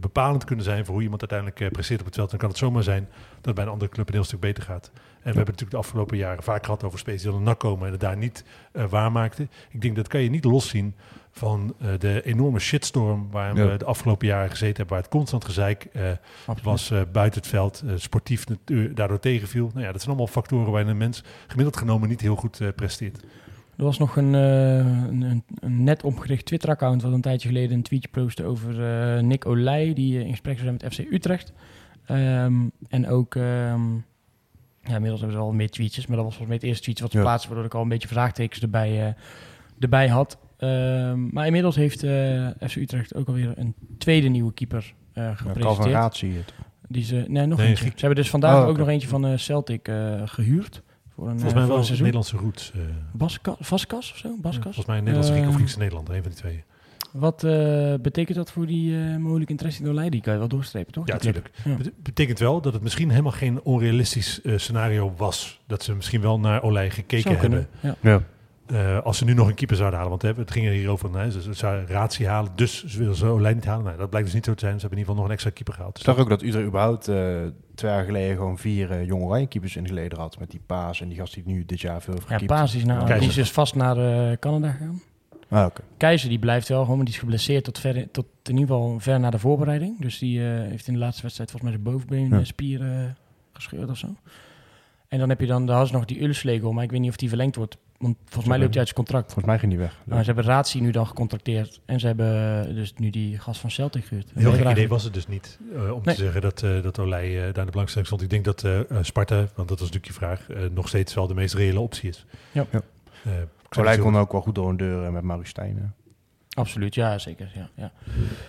bepalend kunnen zijn voor hoe iemand uiteindelijk presteert op het veld. Dan kan het zomaar zijn dat het bij een andere club een heel stuk beter gaat. En we hebben natuurlijk de afgelopen jaren vaak gehad over spelers die dan NAC komen en het daar niet waarmaakten. Ik denk dat kan je niet loszien van de enorme shitstorm waar we de afgelopen jaren gezeten hebben, waar het constant gezeik was buiten het veld, sportief daardoor tegenviel. Nou ja, dat zijn allemaal factoren waarin een mens gemiddeld genomen niet heel goed presteert. Er was nog een net opgericht Twitter-account wat een tijdje geleden een tweetje postte over Nick Olij, die in gesprek zou zijn met FC Utrecht. En ook... inmiddels hebben ze al meer tweetjes, maar dat was volgens mij het eerste tweetje wat ze plaatsten, waardoor ik al een beetje vraagtekens erbij had. Maar inmiddels heeft FC Utrecht ook alweer een tweede nieuwe keeper gepresenteerd. Een Calvaraat zie je het. Eentje. Ze hebben dus vandaag ook nog eentje van Celtic gehuurd. Volgens mij wel een Nederlandse roots. Vaskas of zo? Baskas? Ja, volgens mij een Nederlandse Griek of Griekse Nederlander, een van die twee. Wat betekent dat voor die mogelijke interesse in Olij? Die kan je wel doorstrepen, toch? Ja, natuurlijk. Ja. Betekent wel dat het misschien helemaal geen onrealistisch scenario was. Dat ze misschien wel naar Olij gekeken hebben. Ja. Ja. Als ze nu nog een keeper zouden halen, want het ging er hierover. Ze zouden Ratio halen, dus ze willen zo Olij niet halen. Nee, dat blijkt dus niet zo te zijn. Ze hebben in ieder geval nog een extra keeper gehaald. Ik zag ook dat Utrecht überhaupt 2 jaar geleden gewoon 4 jonge Oranje keepers in de geleden had. Met die Paas en die gast die nu dit jaar veel heeft gekiept. Ja, Paas is dus vast naar Canada gegaan. Ah, okay. Keizer die blijft wel gewoon, maar die is geblesseerd tot in ieder geval ver na de voorbereiding. Dus die heeft in de laatste wedstrijd volgens mij zijn bovenbeenspier gescheurd of zo. En dan heb je daar is nog die Ulslegel, maar ik weet niet of die verlengd wordt. Want volgens mij loopt hij uit zijn contract. Volgens mij ging hij weg. Maar ze hebben Ratio nu dan gecontracteerd. En ze hebben dus nu die gast van Celtic gehuurd. Heel gek idee was het dus niet te zeggen dat Olij daar in de belangstelling stond. Ik denk dat Sparta, want dat was natuurlijk je vraag, nog steeds wel de meest reële optie is. Ja. Olij kon ook wel goed door een deur met Maurice Stijn. Absoluut, ja, zeker. Ja, ja.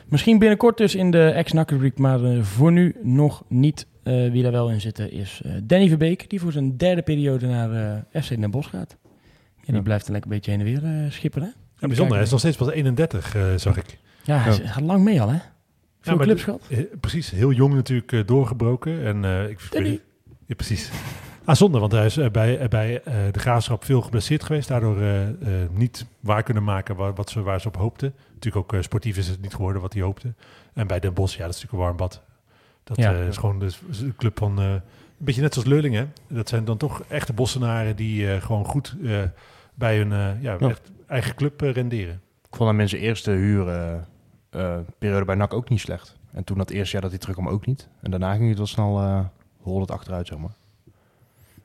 Misschien binnenkort dus in de ex-NAC-rubriek, maar voor nu nog niet. Wie daar wel in zitten is Danny Verbeek, die voor zijn derde periode naar FC Den Bosch gaat. En die blijft een lekker beetje heen en weer schipperen. Hè? Ja, bijzonder, hij is nog steeds pas 31, zag ik. Ja, hij gaat lang mee al, hè? Veel clubs gehad. Precies, heel jong natuurlijk doorgebroken. En ja, precies. Ah, zonde, want hij is bij de Graafschap veel geblesseerd geweest. Daardoor niet waar kunnen maken waar ze op hoopten. Natuurlijk ook sportief is het niet geworden wat hij hoopte. En bij Den Bosch, ja, dat is natuurlijk een warm bad. Dat is gewoon de club van... een beetje net zoals Leurlingen. Dat zijn dan toch echte Bossenaren die gewoon goed bij hun echt eigen club renderen. Ik vond aan mensen eerste huurperiode bij NAC ook niet slecht. En toen dat eerste jaar dat hij terugkwam ook niet. En daarna ging het wel snel rollend achteruit, zeg maar.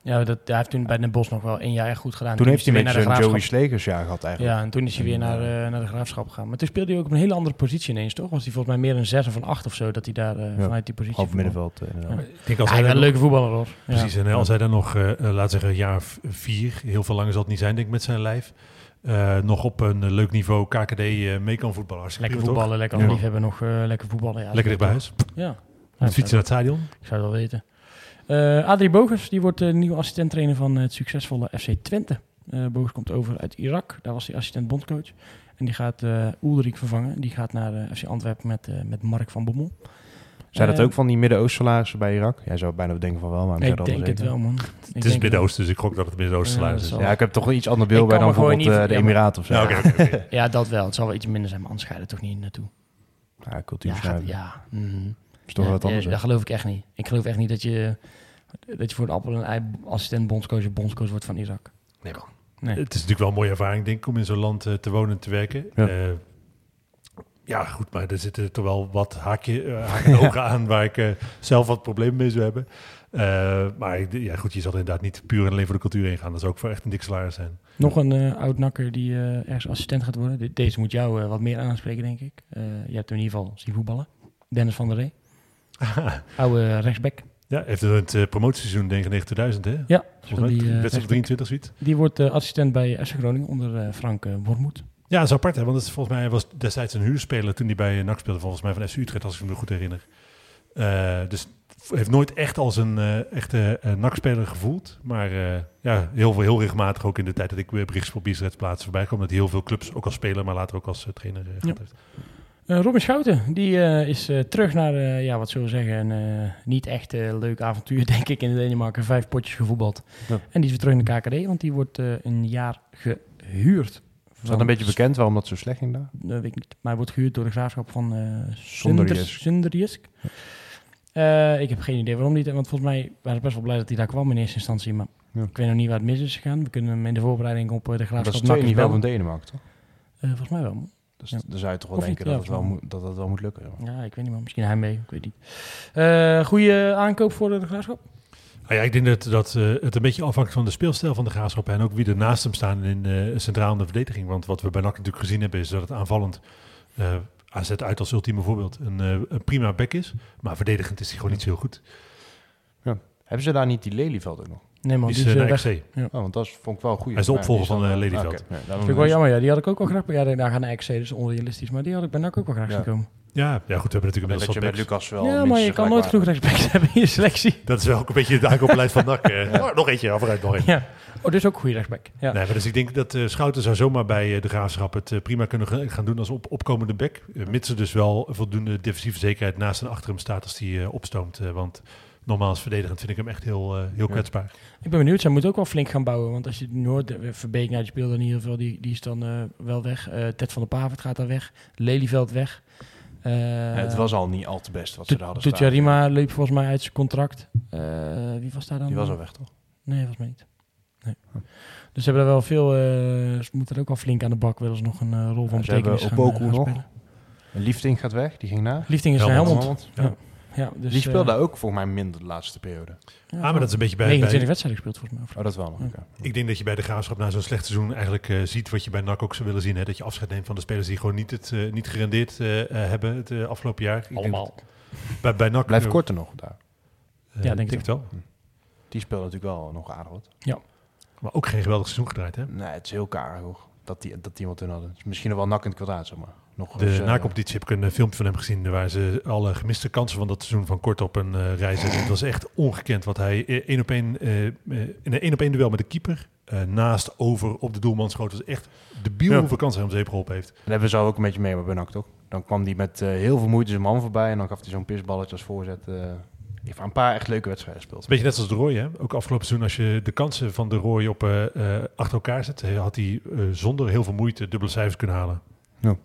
Ja, hij heeft toen bij Den Bosch nog wel 1 jaar echt goed gedaan. Toen heeft hij met zijn Joey Slegersjaar gehad eigenlijk. Ja, en toen is hij weer naar de Graafschap gegaan. Maar toen speelde hij ook op een hele andere positie ineens, toch? Was hij volgens mij meer een 6 of een 8 of zo, dat hij daar vanuit die positie... Half middenveld. Een leuke voetballer, hoor. Precies, en als hij dan nog, laat zeggen, jaar 4, heel veel langer zal het niet zijn, denk ik, met zijn lijf, nog op een leuk niveau KKD mee kan voetballen. Lekker voetballen, toch? Lekker lief hebben nog, lekker voetballen. Ja, lekker dicht bij huis. Ja. Met fietsen naar het stadion. Ik zou het wel weten. Adrie Bogers, die wordt nieuwe assistent-trainer van het succesvolle FC Twente. Bogers komt over uit Irak, daar was hij assistent-bondcoach. En die gaat Ulrik vervangen, die gaat naar FC Antwerpen met Mark van Bommel. Zijn dat ook van die Midden-Oost-salarissen bij Irak? Jij zou bijna denken van wel, maar... Ik denk het wel, man. Het is Midden-Oost, dus ik gok dat het Midden-Oost-salaris is. Ja, ik heb toch wel iets ander beeld bij dan bijvoorbeeld de Emiraten of zo. Okay. Ja, dat wel. Het zal wel iets minder zijn, maar anders ga je er toch niet naartoe. Ja, cultuurschuiven. Ja, dat geloof ik echt niet. Ik geloof echt niet dat je voor een appel en een ei assistent bondscoach wordt van Irak. Nee, man. Nee. Het is natuurlijk wel een mooie ervaring, denk ik, om in zo'n land te wonen en te werken. Ja, goed, maar er zitten toch wel wat haken en ogen aan waar ik zelf wat problemen mee zou hebben. Maar ja, goed, je zal inderdaad niet puur en alleen voor de cultuur heen gaan. Dat zou ook voor echt een dik salaris zijn. Nog een oud-nakker die ergens assistent gaat worden. Deze moet jou wat meer aanspreken, denk ik. Je hebt hem in ieder geval zien voetballen. Dennis van der Ree. Oude rechtsback. Ja, heeft het promotieseizoen 99.000, hè? Ja. Volgens mij, wedstrijd 23, zoiets. Die wordt assistent bij FC Groningen onder Frank Wormoed. Ja, dat is apart, hè? Want het, volgens mij was destijds een huurspeler toen hij bij NAC speelde, volgens mij van FC Utrecht, als ik me goed herinner. Dus heeft nooit echt als een echte NAC-speler gevoeld. Maar heel regelmatig, ook in de tijd dat ik berichtjes op Biersredsplaatsen voorbij kwam, dat hij heel veel clubs, ook als speler, maar later ook als trainer gehad heeft. Robin Schouten, die is terug naar, wat zullen we zeggen, een niet echt leuk avontuur, denk ik, in Denemarken. 5 potjes gevoetbald. Ja. En die is weer terug in de KKD, want die wordt een jaar gehuurd. Is dat een beetje bekend waarom dat zo slecht ging daar? Dat weet ik niet. Maar hij wordt gehuurd door de Graafschap van Sunderjysk. Ja. Ik heb geen idee waarom niet. Want volgens mij waren we best wel blij dat hij daar kwam in eerste instantie. Maar ik weet nog niet waar het mis is gegaan. We kunnen hem in de voorbereiding op de Graafschap... Maar dat is niet wel van Denemarken, toch? Volgens mij wel, man. Dus dan zou je toch wel denken dat het wel moet lukken. Ja, ik weet niet, maar misschien hij mee. Ik weet niet. Goede aankoop voor de Graafschap? Nou ja, ik denk dat het een beetje afhangt van de speelstijl van de Graafschap en ook wie er naast hem staan in centraal in de verdediging. Want wat we bij NAC natuurlijk gezien hebben is dat het aanvallend, AZ uit als ultieme voorbeeld, een prima back is. Maar verdedigend is hij gewoon niet zo heel goed. Ja. Hebben ze daar niet die Lelyveld ook nog? Nee, man, die is naar FC. Ja. Oh, want dat vond ik wel goed. Hij is de opvolger van Lelyveld. Okay. Nee, dat vind ik wel jammer. Ja. Die had ik ook wel graag. Ja, daar gaan naar FC, dus onrealistisch. Maar die had ik bij NAC ook wel graag zien komen. Ja, goed, we hebben natuurlijk een beetje met Lucas wel. Ja, maar je kan nooit genoeg rechtsbacks hebben in je selectie. Dat is wel ook een beetje de aankoopbeleid van NAC. Nog eentje, afruit nog één. Ja. Oh, dus ook een goede rechtsback. Ja. Nee, maar dus ik denk dat Schouten zou zomaar bij de Graafschap het prima kunnen gaan doen als opkomende back. Mits er dus wel voldoende defensieve zekerheid naast en achter hem staat als die opstoomt. Want normaal als verdedigend vind ik hem echt heel kwetsbaar. Ik ben benieuwd, zij moet ook wel flink gaan bouwen. Want als je Noord, Verbeek, die speelde in ieder geval, die is dan wel weg. Ted van der Pavert gaat daar weg. Lelyveld weg. Het was al niet al te best wat ze daar hadden staan. Tutjarima liep volgens mij uit zijn contract. Wie was daar dan? Die was al weg, toch? Nee, volgens mij niet. Nee. Huh. Dus ze hebben er wel veel... ze moeten er ook wel flink aan de bak. Willen ze nog een rol van betekenis gaan spelen. Ze hebben Opoku nog. Liefding gaat weg, die ging naar. Liefding is naar Helmond. Ja. Ja, dus die speelde ook volgens mij minder de laatste periode. Ja, maar dat is een beetje bij... 29 wedstrijden gespeeld volgens mij. Oh, dat wel nog. Ja. Ja. Ik denk dat je bij de Graafschap na zo'n slecht seizoen eigenlijk ziet wat je bij NAC ook zou willen zien. Hè? Dat je afscheid neemt van de spelers die gewoon niet gerendeerd hebben het afgelopen jaar. Allemaal. Bij NAC blijft Korter nog daar. Ja, denk ik wel. Die speelde natuurlijk wel nog aardig wat. Ja. Maar ook geen geweldig seizoen gedraaid, hè? Nee, het is heel karig hoor. dat die wat hun hadden. Dus misschien nog wel NAC in het kwadraat, zeg maar. Nog de na-competitie heb ik een filmpje van hem gezien waar ze alle gemiste kansen van dat seizoen van kort op een rij zetten. Het was echt ongekend wat hij in een 1-op-1 duel met de keeper naast over op de doelman schoot. Het was echt debiel hoeveel kansen hij om zeep geholpen heeft. En hebben we zo ook een beetje mee bij NAC, toch? Dan kwam hij met heel veel moeite zijn man voorbij en dan gaf hij zo'n pisballetje als voorzet. Heeft een paar echt leuke wedstrijden gespeeld. Beetje net zoals de Roy, hè? Ook afgelopen seizoen, als je de kansen van de Roy op achter elkaar zet, had hij zonder heel veel moeite dubbele cijfers kunnen halen. Ja.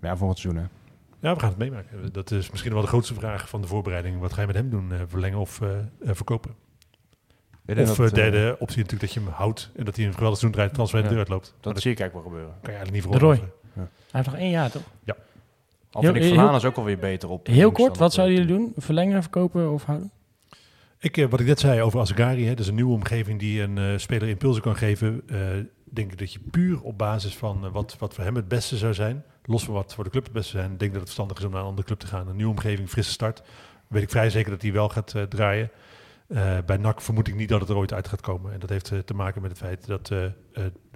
Ja, volgend seizoen, hè? Ja, we gaan het meemaken. Dat is misschien wel de grootste vraag van de voorbereiding. Wat ga je met hem doen? Verlengen of verkopen? Of de derde optie natuurlijk dat je hem houdt en dat hij een geweldig seizoen draait, transfer de deur uitloopt. Dat zie ik eigenlijk wel gebeuren. Kan je eigenlijk niet verhoren. Ja. Hij heeft nog 1 jaar, toch? Ja. Al vind ik Verlanas ook alweer beter op. Heel kort, wat zouden jullie doen? Verlengen, verkopen of houden? Wat ik net zei over Asghari, hè, dus een nieuwe omgeving die een speler impulsen kan geven. Denk ik dat je puur op basis van wat voor hem het beste zou zijn, los van wat voor de club het beste zijn, denk ik dat het verstandig is om naar een andere club te gaan. Een nieuwe omgeving, frisse start. Weet ik vrij zeker dat hij wel gaat draaien. Bij NAC vermoed ik niet dat het er ooit uit gaat komen. En dat heeft te maken met het feit dat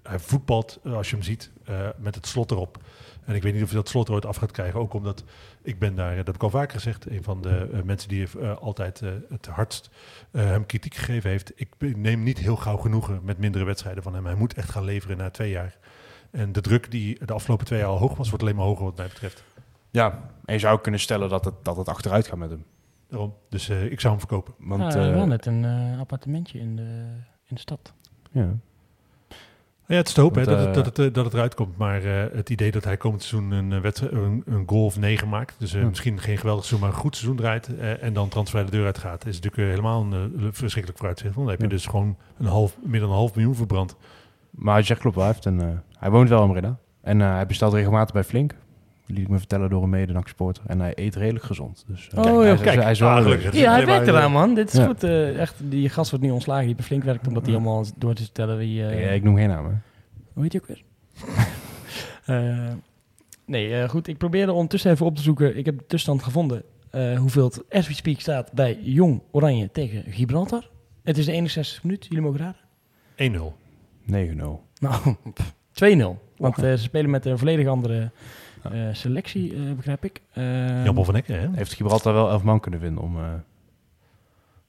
hij voetbalt, als je hem ziet, met het slot erop. En ik weet niet of je dat slot er ooit af gaat krijgen. Ook omdat ik ben daar, dat heb ik al vaker gezegd, een van de mensen die altijd het hardst hem kritiek gegeven heeft. Ik neem niet heel gauw genoegen met mindere wedstrijden van hem. Hij moet echt gaan leveren na 2 jaar. En de druk die de afgelopen 2 jaar al hoog was, wordt alleen maar hoger wat mij betreft. Ja, en je zou ook kunnen stellen dat het achteruit gaat met hem. Daarom. Dus ik zou hem verkopen. Want wel net een appartementje in de stad. Ja. Ja, het is te hopen dat het eruit komt. Maar het idee dat hij komend seizoen een goal of 9 maakt. Dus misschien geen geweldig seizoen, maar een goed seizoen draait. En dan transfer de deur uit gaat. Is natuurlijk helemaal een verschrikkelijk vooruitzicht. Dan heb je dus gewoon meer dan $500,000 verbrand. Maar Jack klopt wel. Hij woont wel in Breda. En hij bestelt regelmatig bij Flink. Liet ik me vertellen door een mede-NAC-supporter. En hij eet redelijk gezond. Dus, hij werkt eraan, man. Dit is goed. Echt, die gast wordt niet ontslagen. Die Flink werkt omdat hij allemaal door te vertellen wie... ik noem geen namen. Hoe heet je ook weer? Goed. Ik probeerde ondertussen even op te zoeken. Ik heb de tussenstand gevonden. Hoeveel het as we speak staat bij Jong Oranje tegen Gibraltar. Het is de 61 minuut. Jullie mogen raden. 1-0. 9-0. Nou, 2-0. Want ze spelen met een volledig andere... selectie, begrijp ik. Jan-Paul van Hekken, hè? Heeft Gibraltar wel 11 man kunnen winnen om...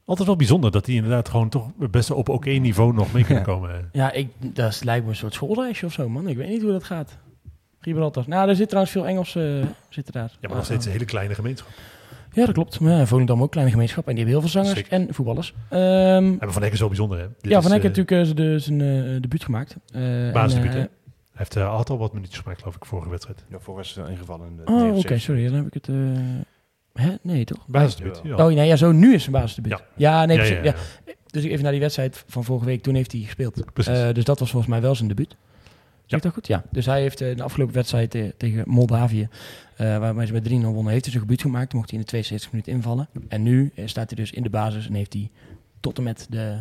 Altijd wel bijzonder dat die inderdaad gewoon toch best op oké niveau nog mee kunnen komen. Hè? Ja, dat lijkt me een soort schoolreisje of zo, man. Ik weet niet hoe dat gaat. Gibraltar. Nou, er zit trouwens veel Engelsen daar. Ja, maar nog steeds een hele kleine gemeenschap. Ja, dat klopt. Maar Volendam ook een kleine gemeenschap. En die hebben heel veel zangers en voetballers. Maar Van Hekken is wel bijzonder, hè? Van Hekken heeft natuurlijk zijn debuut gemaakt. Basisdebuut, hè? Hij heeft altijd al wat minuutjes gemaakt, geloof ik, vorige wedstrijd. Ja, vorige wedstrijd ingevallen. In oké, sorry. Dan heb ik het... Hè? Nee, toch? Basisdebuut. Ja. Oh, nee, zo nu is zijn basisdebuut. Ja. Dus even naar die wedstrijd van vorige week. Toen heeft hij gespeeld. Dus dat was volgens mij wel zijn debuut. Zeg ik dat goed? Ja. Dus hij heeft de afgelopen wedstrijd tegen Moldavië, waarmee ze met 3-0 wonnen, heeft hij zijn debuut gemaakt. Mocht hij in de 72 minuten invallen. En nu staat hij dus in de basis en heeft hij tot en met de...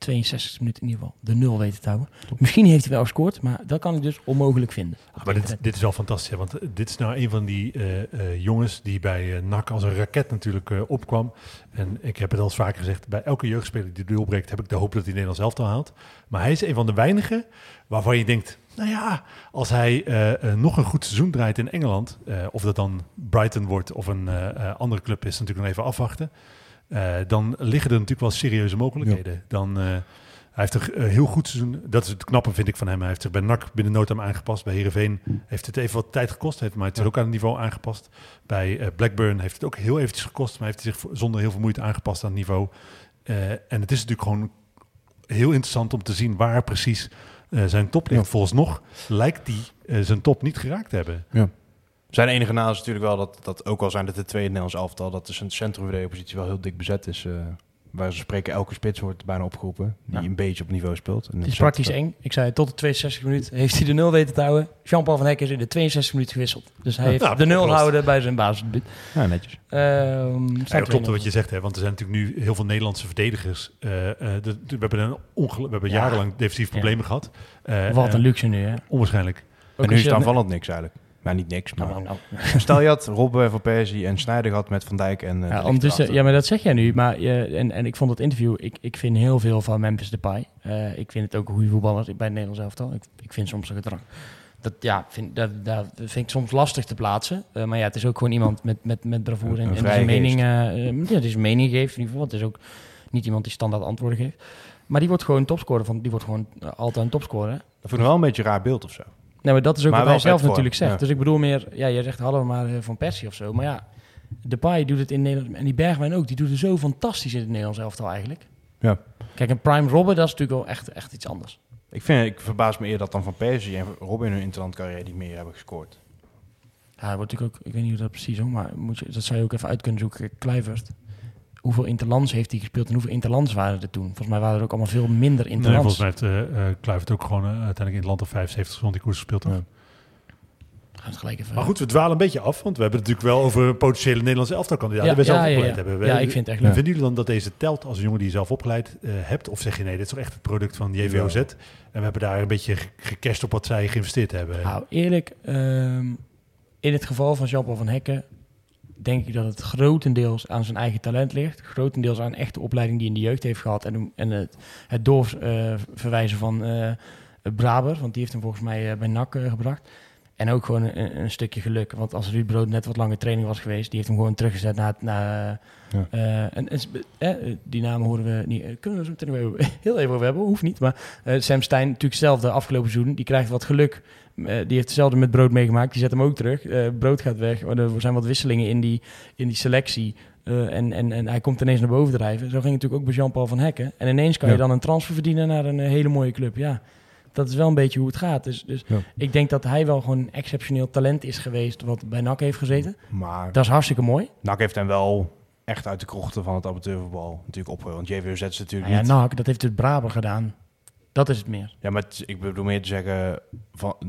62 minuten in ieder geval de 0 weten te houden. Top. Misschien heeft hij wel gescoord, maar dat kan ik dus onmogelijk vinden. Maar dit is wel fantastisch, hè? Want dit is nou een van die jongens die bij NAC als een raket natuurlijk opkwam. En ik heb het al eens vaker gezegd, bij elke jeugdspeler die doorbreekt heb ik de hoop dat hij Nederland zelf dan haalt. Maar hij is een van de weinigen waarvan je denkt, nou ja, als hij nog een goed seizoen draait in Engeland, of dat dan Brighton wordt of een andere club is natuurlijk nog even afwachten. Dan liggen er natuurlijk wel serieuze mogelijkheden. Ja. Hij heeft een heel goed seizoen. Dat is het knappe, vind ik, van hem. Hij heeft zich bij NAC binnen nood aan aangepast. Bij Heerenveen heeft het even wat tijd gekost. Maar het is ook aan het niveau aangepast. Bij Blackburn heeft het ook heel eventjes gekost. Maar heeft hij zich zonder heel veel moeite aangepast aan het niveau. En het is natuurlijk gewoon heel interessant om te zien waar precies zijn top ligt. Ja. Vooralsnog lijkt hij zijn top niet geraakt te hebben. Ja. Zijn enige naam is natuurlijk wel dat ook al zijn dat de tweede Nederlands elftal, dat is een centrum-verdediger-positie wel heel dik bezet is. Waar ze spreken, elke spits wordt bijna opgeroepen, die een beetje op niveau speelt. En het is praktisch eng. Ik zei, tot de 62 minuten heeft hij de 0 weten te houden. Jean-Paul van Hekken is in de 62 minuten gewisseld. Dus hij heeft de 0 houden bij zijn basisdebuut. Ja, netjes. Dat klopt wat je zegt, hè, want er zijn natuurlijk nu heel veel Nederlandse verdedigers. We hebben jarenlang defensief problemen gehad. Wat een luxe nu, hè? Onwaarschijnlijk. En nu is het aanvallend niks eigenlijk. Maar niet niks. Maar stel je had Robben van Persie en Sneijder gehad met Van Dijk en... ja, maar dat zeg jij nu. Maar en ik vond het interview... Ik vind heel veel van Memphis Depay. Ik vind het ook een goede voetballer bij het Nederlands elftal. Ik vind soms zijn gedrag... Dat vind ik soms lastig te plaatsen. Maar ja, het is ook gewoon iemand met bravoure en zijn mening, mening geeft. In ieder geval. Het is ook niet iemand die standaard antwoorden geeft. Maar die wordt gewoon topscorer. Die wordt gewoon altijd een topscorer. Dat vind ik wel een beetje een raar beeld of zo. Nee, maar dat is ook wat hij zelf natuurlijk zegt. Ja. Dus ik bedoel meer, ja, jij zegt hallo maar Van Persie of zo. Maar ja, Depay doet het in Nederland. En die Bergwijn ook. Die doet het zo fantastisch in het Nederlands elftal eigenlijk. Ja. Kijk, een Prime Robben, dat is natuurlijk wel echt iets anders. Ik verbaas me eerder dat dan Van Persie en Robben in hun interlandcarrière die meer hebben gescoord. Ja, wordt natuurlijk ook, ik weet niet hoe dat precies is, maar dat zou je ook even uit kunnen zoeken. Kluivert, hoeveel interlands heeft hij gespeeld en hoeveel interlands waren er toen? Volgens mij waren er ook allemaal veel minder interlands. Nee, volgens mij heeft Kluivert ook gewoon uiteindelijk in het land of 75 seconden die koers gespeeld. Ja. Maar goed, we dwalen een beetje af, want we hebben het natuurlijk wel over potentiële Nederlandse elftalkandidaten die wij zelf opgeleid hebben. Ik vind het echt leuk. Vinden jullie dan dat deze telt als een jongen die je zelf opgeleid hebt? Of zeg je nee, dit is toch echt het product van JVOZ? En we hebben daar een beetje gecashed op wat zij geïnvesteerd hebben. Nou, eerlijk, in het geval van Jean-Paul van Hekken denk ik dat het grotendeels aan zijn eigen talent ligt. Grotendeels aan echte opleiding die hij in de jeugd heeft gehad. En het doorverwijzen van Braber, want die heeft hem volgens mij bij NAC gebracht. En ook gewoon een stukje geluk. Want als Ruud Brood net wat langer training was geweest... die heeft hem gewoon teruggezet naar die namen horen we niet. Kunnen we er heel even over hebben, hoeft niet. Maar Sam Steijn natuurlijk zelf de afgelopen seizoen... die krijgt wat geluk. Die heeft hetzelfde met Brood meegemaakt. Die zet hem ook terug. Brood gaat weg. Er zijn wat wisselingen in die selectie. En hij komt ineens naar boven drijven. Zo ging het natuurlijk ook bij Jean-Paul van Hekken. En ineens kan je dan een transfer verdienen naar een hele mooie club. Ja. Dat is wel een beetje hoe het gaat. Dus ik denk dat hij wel gewoon exceptioneel talent is geweest... wat bij NAC heeft gezeten. Maar dat is hartstikke mooi. NAC heeft hem wel echt uit de krochten van het amateurvoetbal natuurlijk opgehouden. Want JVOZ is natuurlijk niet... Ja, NAC, dat heeft het Braber gedaan. Dat is het meer. Ja, maar ik bedoel meer te zeggen...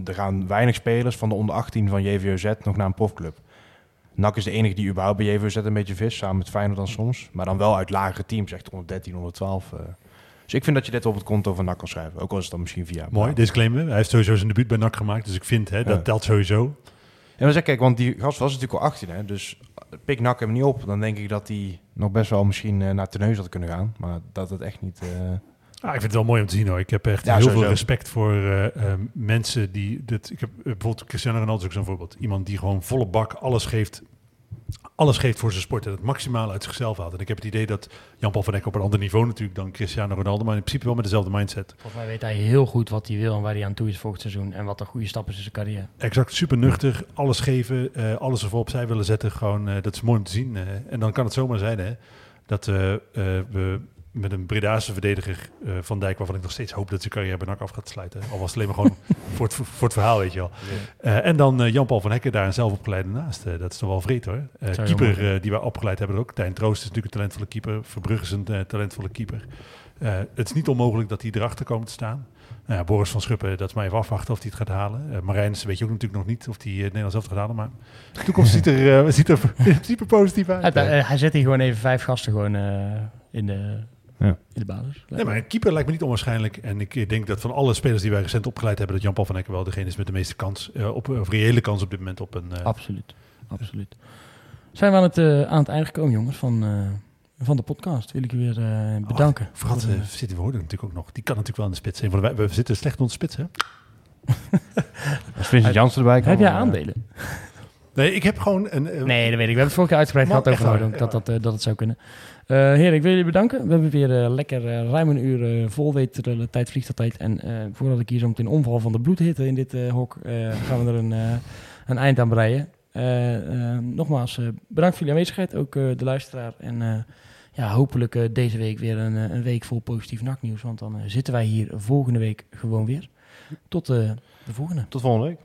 er gaan weinig spelers van de onder 18 van JVOZ nog naar een profclub. NAC is de enige die überhaupt bij JVOZ een beetje vist. Samen met Feyenoord dan soms. Maar dan wel uit lagere teams. Echt onder 13, onder 12... Dus ik vind dat je dit op het konto van NAC kan schrijven. Ook al is het dan misschien via... Mooi, disclaimer. Hij heeft sowieso zijn debuut bij NAC gemaakt. Dus ik vind, dat telt sowieso. En dan zeg ik, want die gast was natuurlijk al 18. Hè? Dus pik NAC hem niet op. Dan denk ik dat hij nog best wel misschien naar Terneuzen had kunnen gaan. Maar dat het echt niet... ik vind het wel mooi om te zien hoor. Ik heb echt heel veel respect voor mensen die... Ik heb bijvoorbeeld Cristiano Ronaldo ook zo'n voorbeeld. Iemand die gewoon volle bak alles geeft... Alles geeft voor zijn sport en het maximaal uit zichzelf haalt. En ik heb het idee dat Jan-Paul van Eck op een ander niveau natuurlijk dan Cristiano Ronaldo, maar in principe wel met dezelfde mindset. Volgens mij weet hij heel goed wat hij wil en waar hij aan toe is volgend seizoen en wat de goede stap is in zijn carrière. Exact, super nuchter, alles geven, alles ervoor opzij willen zetten. Gewoon, dat is mooi om te zien. En dan kan het zomaar zijn dat we met een Bredaanse verdediger Van Dijk, waarvan ik nog steeds hoop dat zijn carrière bij NAC af gaat sluiten. Al was het alleen maar gewoon voor het verhaal, weet je wel. Yeah. En dan Jan-Paul van Hekken daar een zelfopgeleide naast. Dat is toch wel vreed hoor. Keeper die wij opgeleid hebben ook. Tijn Troost is natuurlijk een talentvolle keeper. Verbrugge is een talentvolle keeper. Het is niet onmogelijk dat die erachter komen te staan. Boris van Schuppen, dat is maar even afwachten of hij het gaat halen. Marijnus weet je ook natuurlijk nog niet of hij het Nederlands zelf gaat halen. Maar de toekomst ziet er in principe positief uit. Hij zet hier gewoon even 5 gasten gewoon, in de... Ja. In de basis. Nee, maar een keeper lijkt me niet onwaarschijnlijk. En ik denk dat van alle spelers die wij recent opgeleid hebben... dat Jan-Paul van Hekken wel degene is met de meeste kans... of reële kans op dit moment op een... Absoluut. Zijn we aan het einde gekomen, jongens, van de podcast. Wil ik u weer bedanken. Vooral zitten we hoorden natuurlijk ook nog. Die kan natuurlijk wel in de spits. We zitten slecht onder de spits, hè? Als Vincent Janssen erbij komt. Heb jij aandelen? Nee, ik heb gewoon een... Nee, dat weet ik. We hebben het vorige keer uitgebreid gehad over Houding, dat het zou kunnen. Heren, ik wil jullie bedanken. We hebben weer lekker ruim een uur vol weten. Tijd vliegt altijd. En voordat ik hier zo meteen omval van de bloedhitte in dit hok... gaan we er een eind aan breien. Nogmaals, bedankt voor jullie aanwezigheid. Ook de luisteraar. En hopelijk deze week weer een week vol positief NAC-nieuws. Want dan zitten wij hier volgende week gewoon weer. Tot de volgende. Tot volgende week.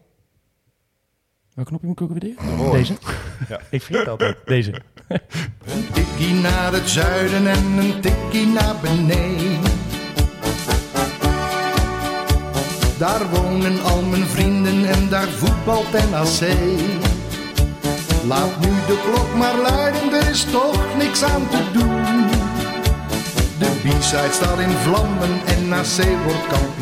Welke knopje moet ik ook weer doen? Deze? Ja. Ik vind het altijd. Deze. Een tikkie naar het zuiden en een tikkie naar beneden. Daar wonen al mijn vrienden en daar voetbalt NAC. Laat nu de klok maar luiden, er is toch niks aan te doen. De B-side staat in vlammen en NAC wordt kampioen.